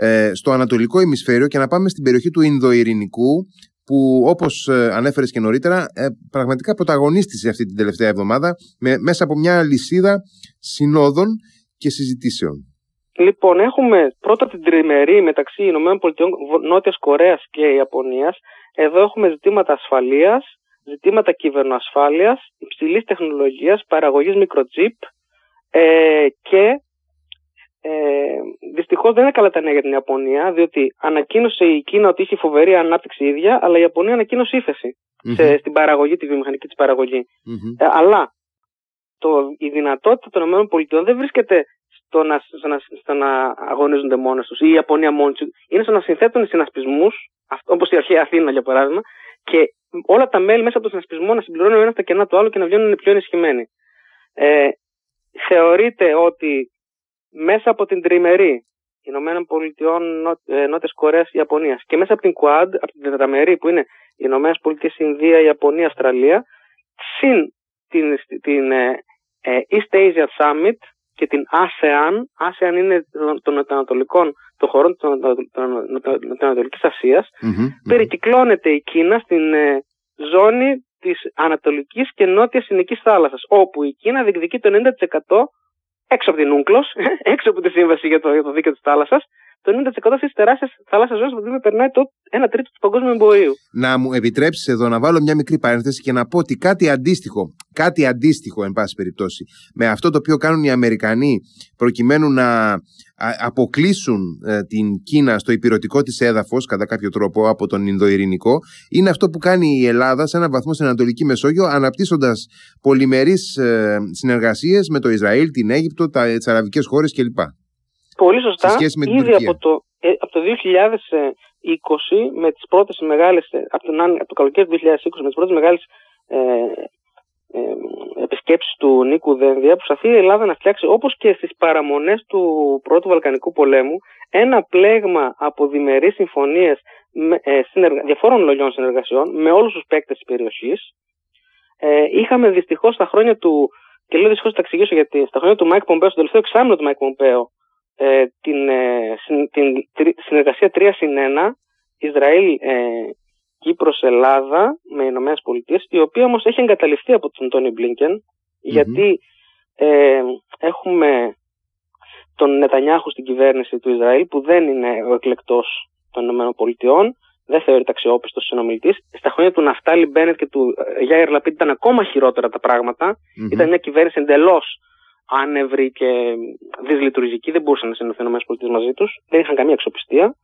ε, στο Ανατολικό ημισφαίριο και να πάμε στην περιοχή του Ινδοειρηνικού, που όπως ε, ανέφερες και νωρίτερα, ε, πραγματικά πρωταγωνίστησε αυτή την τελευταία εβδομάδα με, μέσα από μια λυσίδα συνόδων και συζητήσεων. Λοιπόν, έχουμε πρώτα την τριμερή μεταξύ ΗΠΑ, Νότιας Κορέας και Ιαπωνίας. Εδώ έχουμε ζητήματα ασφαλείας, ζητήματα κυβερνοασφάλειας, υψηλής τεχνολογίας, παραγωγής μικροτσίπ ε, και ε, δυστυχώς δεν είναι καλά τα νέα για την Ιαπωνία, διότι ανακοίνωσε η Κίνα ότι είχε φοβερή ανάπτυξη ίδια, αλλά η Ιαπωνία ανακοίνωσε ύφεση mm-hmm. σε, στην παραγωγή, τη βιομηχανική της παραγωγή. Mm-hmm. Ε, αλλά το, η δυνατότητα των ΗΠΑ δεν βρίσκεται στο να, στο να, στο να αγωνίζονται μόνες τους, ή η Ιαπωνία μόνη τους. Είναι στο να συνθέτουν συνασπισμούς, όπως η αρχαία Αθήνα για παράδειγμα, και όλα τα μέλη μέσα από τον συνασπισμό να συμπληρώνουν ο ένας τα κενά του άλλου και να βγαίνουν πιο ενισχυμένοι. Ε, θεωρείται ότι μέσα από την τριμερή Ηνωμένων Πολιτειών, Νότιας Κορέας, Ιαπωνίας, και μέσα από την Quad, από την τετραμερή που είναι Ηνωμένες Πολιτείες, Ινδία, Ιαπωνία, Αυστραλία, συν την, την ε, East Asia Summit και την ASEAN. ASEAN είναι των νοτιοανατολικών, των χωρών της Νοτιοανατολικής Ασίας. Mm-hmm, περικυκλώνεται mm-hmm. η Κίνα στην ε, ζώνη της Ανατολικής και Νότιας Ινικής Θάλασσας, όπου η Κίνα διεκδικεί το ενενήντα τοις εκατό έξω από την Ούγκλος, έξω από τη Σύμβαση για το, για το Δίκαιο της Θάλασσας, το ενενήντα τοις εκατό της τεράστιας θάλασσας ζώνης που δεν περνάει το ένα τρίτο του παγκόσμιου εμπορίου. Να μου επιτρέψεις εδώ να βάλω μια μικρή παρένθεση και να πω ότι κάτι αντίστοιχο, κάτι αντίστοιχο εν πάση περιπτώσει, με αυτό το οποίο κάνουν οι Αμερικανοί προκειμένου να αποκλείσουν την Κίνα στο ηπειρωτικό της έδαφος, κατά κάποιο τρόπο, από τον Ινδοειρηνικό, είναι αυτό που κάνει η Ελλάδα σε έναν βαθμό στην Ανατολική Μεσόγειο, αναπτύσσοντας πολυμερείς συνεργασίες με το Ισραήλ, την Αίγυπτο, τις αραβικές χώρες κλπ. Πολύ σωστά, ήδη από το, ε, από το δύο χιλιάδες είκοσι, με τις πρώτες μεγάλες, από, τον, από το καλοκαίρι του δύο χιλιάδες είκοσι, με τις πρώτες μεγάλες ε, ε, επισκέψεις του Νίκου Δένδια, προσπαθεί η Ελλάδα να φτιάξει, όπως και στις παραμονές του Πρώτου Βαλκανικού Πολέμου, ένα πλέγμα από διμερείς συμφωνίες με, ε, συνεργα... διαφόρων λογιών συνεργασιών με όλους τους παίκτες της περιοχής. Ε, είχαμε δυστυχώς στα χρόνια του, και λέω δυστυχώς θα τα εξηγήσω γιατί, στα χρόνια του Μάικ Πομπέο, στο τελευταίο εξάμηνο του Μάικ Πομπέο, την, την συνεργασία τρία συν ένα Ισραήλ, ε, Κύπρος, Ελλάδα με Ηνωμένες Πολιτείες, η οποία όμως έχει εγκαταλειφθεί από τον Τόνι Μπλίνκεν, mm-hmm. γιατί ε, έχουμε τον Νετανιάχου στην κυβέρνηση του Ισραήλ, που δεν είναι ο εκλεκτός των Ηνωμένων Πολιτειών, δεν θεωρείται αξιόπιστος συνομιλητής. Στα χρόνια του Ναφτάλι Μπένετ και του Γιάιρ Λαπίντ ήταν ακόμα χειρότερα τα πράγματα, mm-hmm. ήταν μια κυβέρνηση εντελώς άνευροι και δυσλειτουργικοί, δεν μπορούσαν να συνεννοηθούν οι ΗΠΑ μαζί τους, δεν είχαν καμία αξιοπιστία.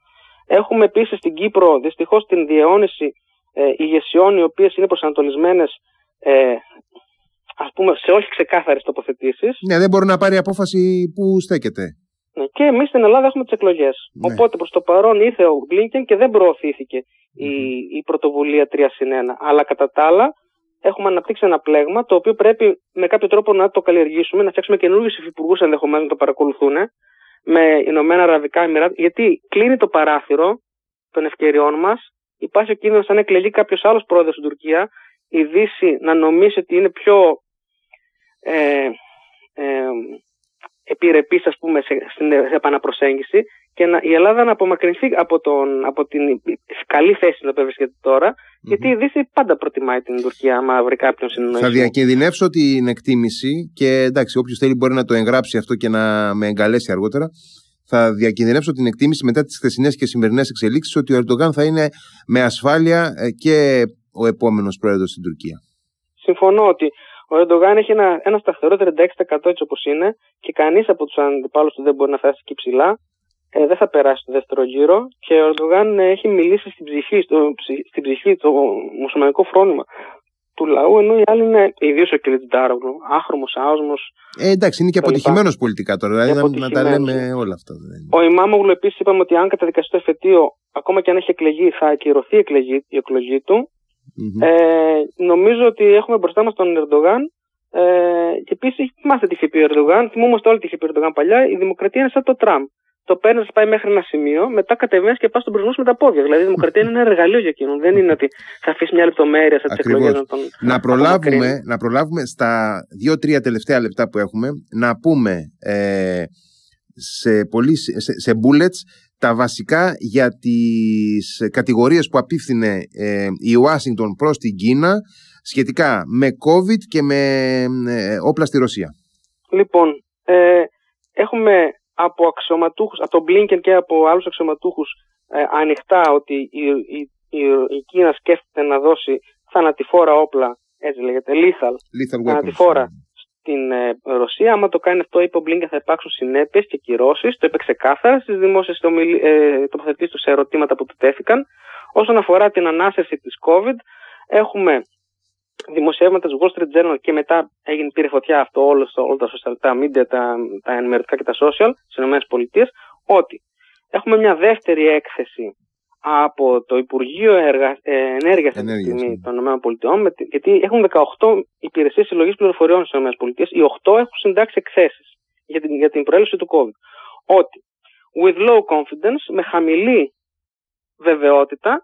Έχουμε επίσης στην Κύπρο δυστυχώς την διαιώνιση ε, ηγεσιών οι οποίες είναι προσανατολισμένες, ε, ας πούμε, σε όχι ξεκάθαρες τοποθετήσεις. Ναι, δεν μπορεί να πάρει απόφαση που στέκεται. Ναι, και εμείς στην Ελλάδα έχουμε τις εκλογές. Ναι. Οπότε προς το παρόν ήρθε ο Γκλίνκεν και δεν προωθήθηκε mm-hmm. η, η πρωτοβουλία τρία συν ένα. Αλλά κατά τα άλλα, έχουμε αναπτύξει ένα πλέγμα το οποίο πρέπει με κάποιο τρόπο να το καλλιεργήσουμε, να φτιάξουμε καινούριους υφυπουργούς ενδεχομένως να το παρακολουθούν με Ηνωμένα Αραβικά Εμιράτα. Γιατί κλείνει το παράθυρο των ευκαιριών μας. Υπάρχει ο κίνδυνος, αν εκλεγεί κάποιος άλλος πρόεδρος στην Τουρκία, η Δύση να νομίσει ότι είναι πιο ε, ε, επιρρεπής, ας πούμε, σε, στην επαναπροσέγγιση, και να, η Ελλάδα να απομακρυνθεί από, τον, από την καλή θέση που βρίσκεται τώρα, mm-hmm. γιατί η Δύση πάντα προτιμάει την Τουρκία, άμα βρει κάποιον συνεννοηθεί. Θα διακινδυνεύσω την εκτίμηση, και εντάξει, όποιος θέλει μπορεί να το εγγράψει αυτό και να με εγκαλέσει αργότερα. Θα διακινδυνεύσω την εκτίμηση μετά τις χθεσινές και σημερινές εξελίξεις ότι ο Ερντογάν θα είναι με ασφάλεια και ο επόμενος πρόεδρος στην Τουρκία. Συμφωνώ ότι ο Ερντογάν έχει ένα, ένα σταθερό τριάντα έξι τοις εκατό έτσι όπως είναι, και κανείς από τους αντιπάλους του δεν μπορεί να φτάσει εκεί ψηλά. Ε, δεν θα περάσει το δεύτερο γύρο, και ο Ερντογάν έχει μιλήσει στην ψυχή, στο, στην ψυχή, το μουσουλμανικό φρόνημα του λαού, ενώ οι άλλοι είναι, ιδίως ο Κιλιτσντάρογλου, άχρωμος, άοσμος. Ε, εντάξει, είναι και αποτυχημένος πολιτικά τώρα, δηλαδή να τα λέμε όλα αυτά. Ο Ιμάμογλου επίσης είπαμε ότι αν καταδικαστεί το εφετείο, ακόμα και αν έχει εκλεγεί, θα ακυρωθεί η εκλογή του. Mm-hmm. Ε, νομίζω ότι έχουμε μπροστά μας τον Ερντογάν. Ε, και επίσης, θυμάστε τι είχε πει ο Ερντογάν, θυμόμαστε όλοι τι είχε πει ο Ερντογάν παλιά, η δημοκρατία είναι σαν το Τραμπ. το παίρνει, πάει μέχρι ένα σημείο, μετά κατεβαίνει και πα στον προσμό με τα πόδια. Δηλαδή, η δημοκρατία είναι ένα εργαλείο για εκείνον. Δεν είναι ότι θα αφήσει μια λεπτομέρεια σε τι εκλογέ να τον. Να προλάβουμε, να προλάβουμε στα δύο-τρία τελευταία λεπτά που έχουμε να πούμε ε, σε, πολύ, σε, σε bullets τα βασικά για τις κατηγορίες που απίφθινε ε, η Ουάσιγκτον προς την Κίνα σχετικά με COVID και με ε, όπλα στη Ρωσία. Λοιπόν, ε, έχουμε από αξιωματούχους, από τον Γκλίνκεν και από άλλους αξιωματούχους ε, ανοιχτά ότι η, η, η, η Κίνα σκέφτεται να δώσει θανατηφόρα όπλα, έτσι λέγεται, lethal, lethal θανατηφόρα στην ε, Ρωσία. Άμα το κάνει αυτό, είπε ο Μπλίνκεν, θα υπάρξουν συνέπειες και κυρώσεις. Το είπε ξεκάθαρα στις δημόσιες ε, τοποθετήσεις του σε ερωτήματα που του τέθηκαν. Όσον αφορά την ανάσχεση της COVID, έχουμε δημοσιεύματα του Wall Street Journal και μετά έγινε, πήρε φωτιά αυτό όλο, όλα τα social, τα media, τα, τα ενημερωτικά και τα social στις ΗΠΑ, ότι έχουμε μια δεύτερη έκθεση από το Υπουργείο Εργα... Ενέργειας των ΗΠΑ, γιατί έχουν δεκαοκτώ υπηρεσίες συλλογής πληροφοριών στις ΗΠΑ, οι οκτώ έχουν συντάξει εκθέσεις για την, για την προέλευση του COVID. Ότι with low confidence, με χαμηλή βεβαιότητα,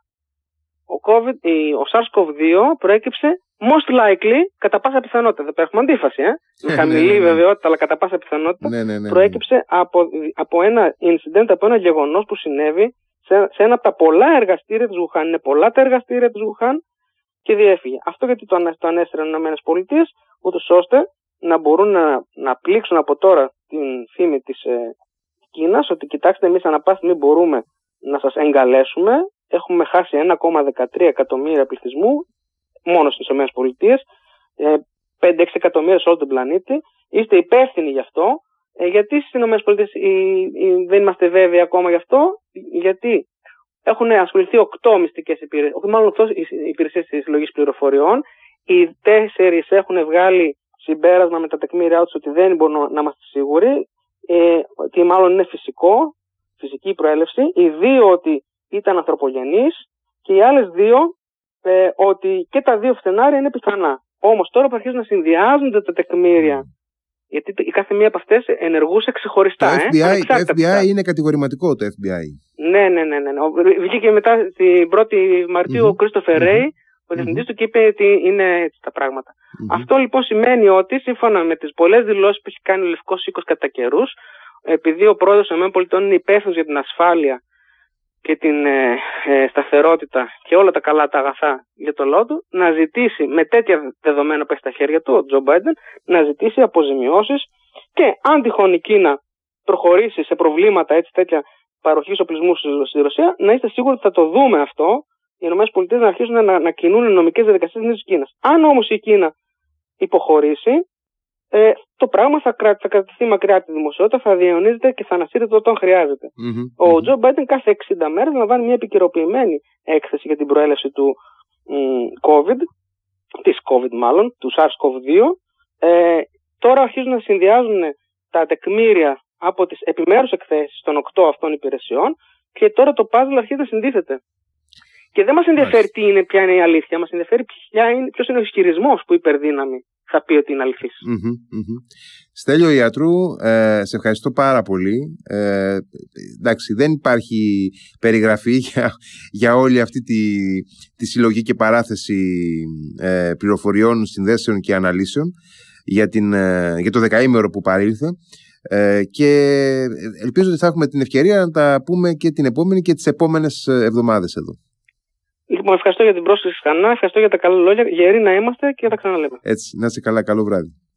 ο, COVID, ο SARS-σι ο βι δύο προέκυψε most likely, κατά πάσα πιθανότητα. Δεν έχουμε αντίφαση, ε? με χαμηλή βεβαιότητα, αλλά κατά πάσα πιθανότητα προέκυψε από, από ένα incident, από ένα γεγονός που συνέβη σε ένα από τα πολλά εργαστήρια της Γουχάν. Είναι πολλά τα εργαστήρια της Γουχάν και διέφυγε. Αυτό γιατί το ανέστηραν οι ΗΠΑ, ούτως ώστε να μπορούν να, να πλήξουν από τώρα την φήμη της ε, Κίνας, ότι κοιτάξτε, εμείς αναπάστη μην μπορούμε να σας εγκαλέσουμε. Έχουμε χάσει ένα κόμμα δεκατρία εκατομμύρια πληθυσμού μόνο στις ΗΠΑ, ε, πέντε με έξι εκατομμύρια σε όλο τον πλανήτη. Είστε υπεύθυνοι γι' αυτό. Ε, γιατί στις ΗΠΑ δεν είμαστε βέβαιοι ακόμα γι' αυτό, γιατί έχουν ασχοληθεί οκτώ μυστικές υπηρεσίες, μάλλον οκτώ υπηρεσίες της συλλογής πληροφοριών. Οι τέσσερις έχουν βγάλει συμπέρασμα με τα τεκμήρια τους ότι δεν μπορούν να είμαστε σίγουροι, ε, ότι μάλλον είναι φυσικό, φυσική προέλευση. Οι δύο ότι ήταν ανθρωπογενείς και οι άλλες δύο ε, ότι και τα δύο σενάρια είναι πιθανά. Όμως τώρα που αρχίζουν να συνδυάζονται τα τεκμήρια, γιατί η κάθε μία από αυτές ενεργούσε ξεχωριστά. Το εφ μπι άι, ε, το εφ μπι άι είναι κατηγορηματικό το εφ μπι άι. Ναι, ναι, ναι. Βγήκε ναι. και μετά την πρώτη Μαρτίου mm-hmm. ο Κρίστοφερ Ρέι, mm-hmm. ο διευθυντής mm-hmm. του, και είπε ότι είναι έτσι τα πράγματα. Mm-hmm. Αυτό λοιπόν σημαίνει ότι, σύμφωνα με τις πολλές δηλώσεις που έχει κάνει ο Λευκός Οίκος κατά καιρούς, επειδή ο πρόεδρος των ΗΠΑ είναι υπεύθυνος για την ασφάλεια και την ε, ε, σταθερότητα και όλα τα καλά τα αγαθά για το λαό του, να ζητήσει με τέτοια δεδομένα που έχει στα χέρια του ο Τζο Μπάιντεν, να ζητήσει αποζημιώσεις, και αν τυχόν η Κίνα προχωρήσει σε προβλήματα έτσι τέτοια παροχής οπλισμού στη Ρωσία, να είστε σίγουροι ότι θα το δούμε αυτό, οι ΗΠΑ να αρχίσουν να, να κινούν νομικές διαδικασίες της Κίνας. Αν όμως η Κίνα υποχωρήσει, Ε, το πράγμα θα, κρα... θα κρατηθεί μακριά από τη δημοσιότητα, θα διαιωνίζεται και θα ανασύρεται όταν χρειάζεται. Mm-hmm. Ο Τζο Μπάιντεν κάθε εξήντα μέρες λαμβάνει μια επικαιροποιημένη έκθεση για την προέλευση του μ, COVID, της COVID μάλλον, του SARS-σι ο βι δύο. Ε, τώρα αρχίζουν να συνδυάζουν τα τεκμήρια από τις επιμέρους εκθέσεις των οκτώ αυτών υπηρεσιών και τώρα το puzzle αρχίζει να συνδύθεται. Και δεν μας ενδιαφέρει τι είναι, ποια είναι η αλήθεια, μας ενδιαφέρει ποιος είναι ο ισχυρισμός που υπερδύναμη θα πει ότι είναι αληθής. Mm-hmm, mm-hmm. Στέλιο Ιατρού, ε, σε ευχαριστώ πάρα πολύ. Ε, εντάξει, δεν υπάρχει περιγραφή για, για όλη αυτή τη, τη συλλογή και παράθεση ε, πληροφοριών, συνδέσεων και αναλύσεων για, την, ε, για το δεκαήμερο που παρήλθε. Ε, και ελπίζω ότι θα έχουμε την ευκαιρία να τα πούμε και την επόμενη και τις επόμενες εβδομάδες εδώ. Λοιπόν, ευχαριστώ για την πρόσκληση ξανά, ευχαριστώ για τα καλά λόγια, γεροί να είμαστε και θα τα ξαναλέμε. Έτσι, να είσαι καλά, καλό βράδυ.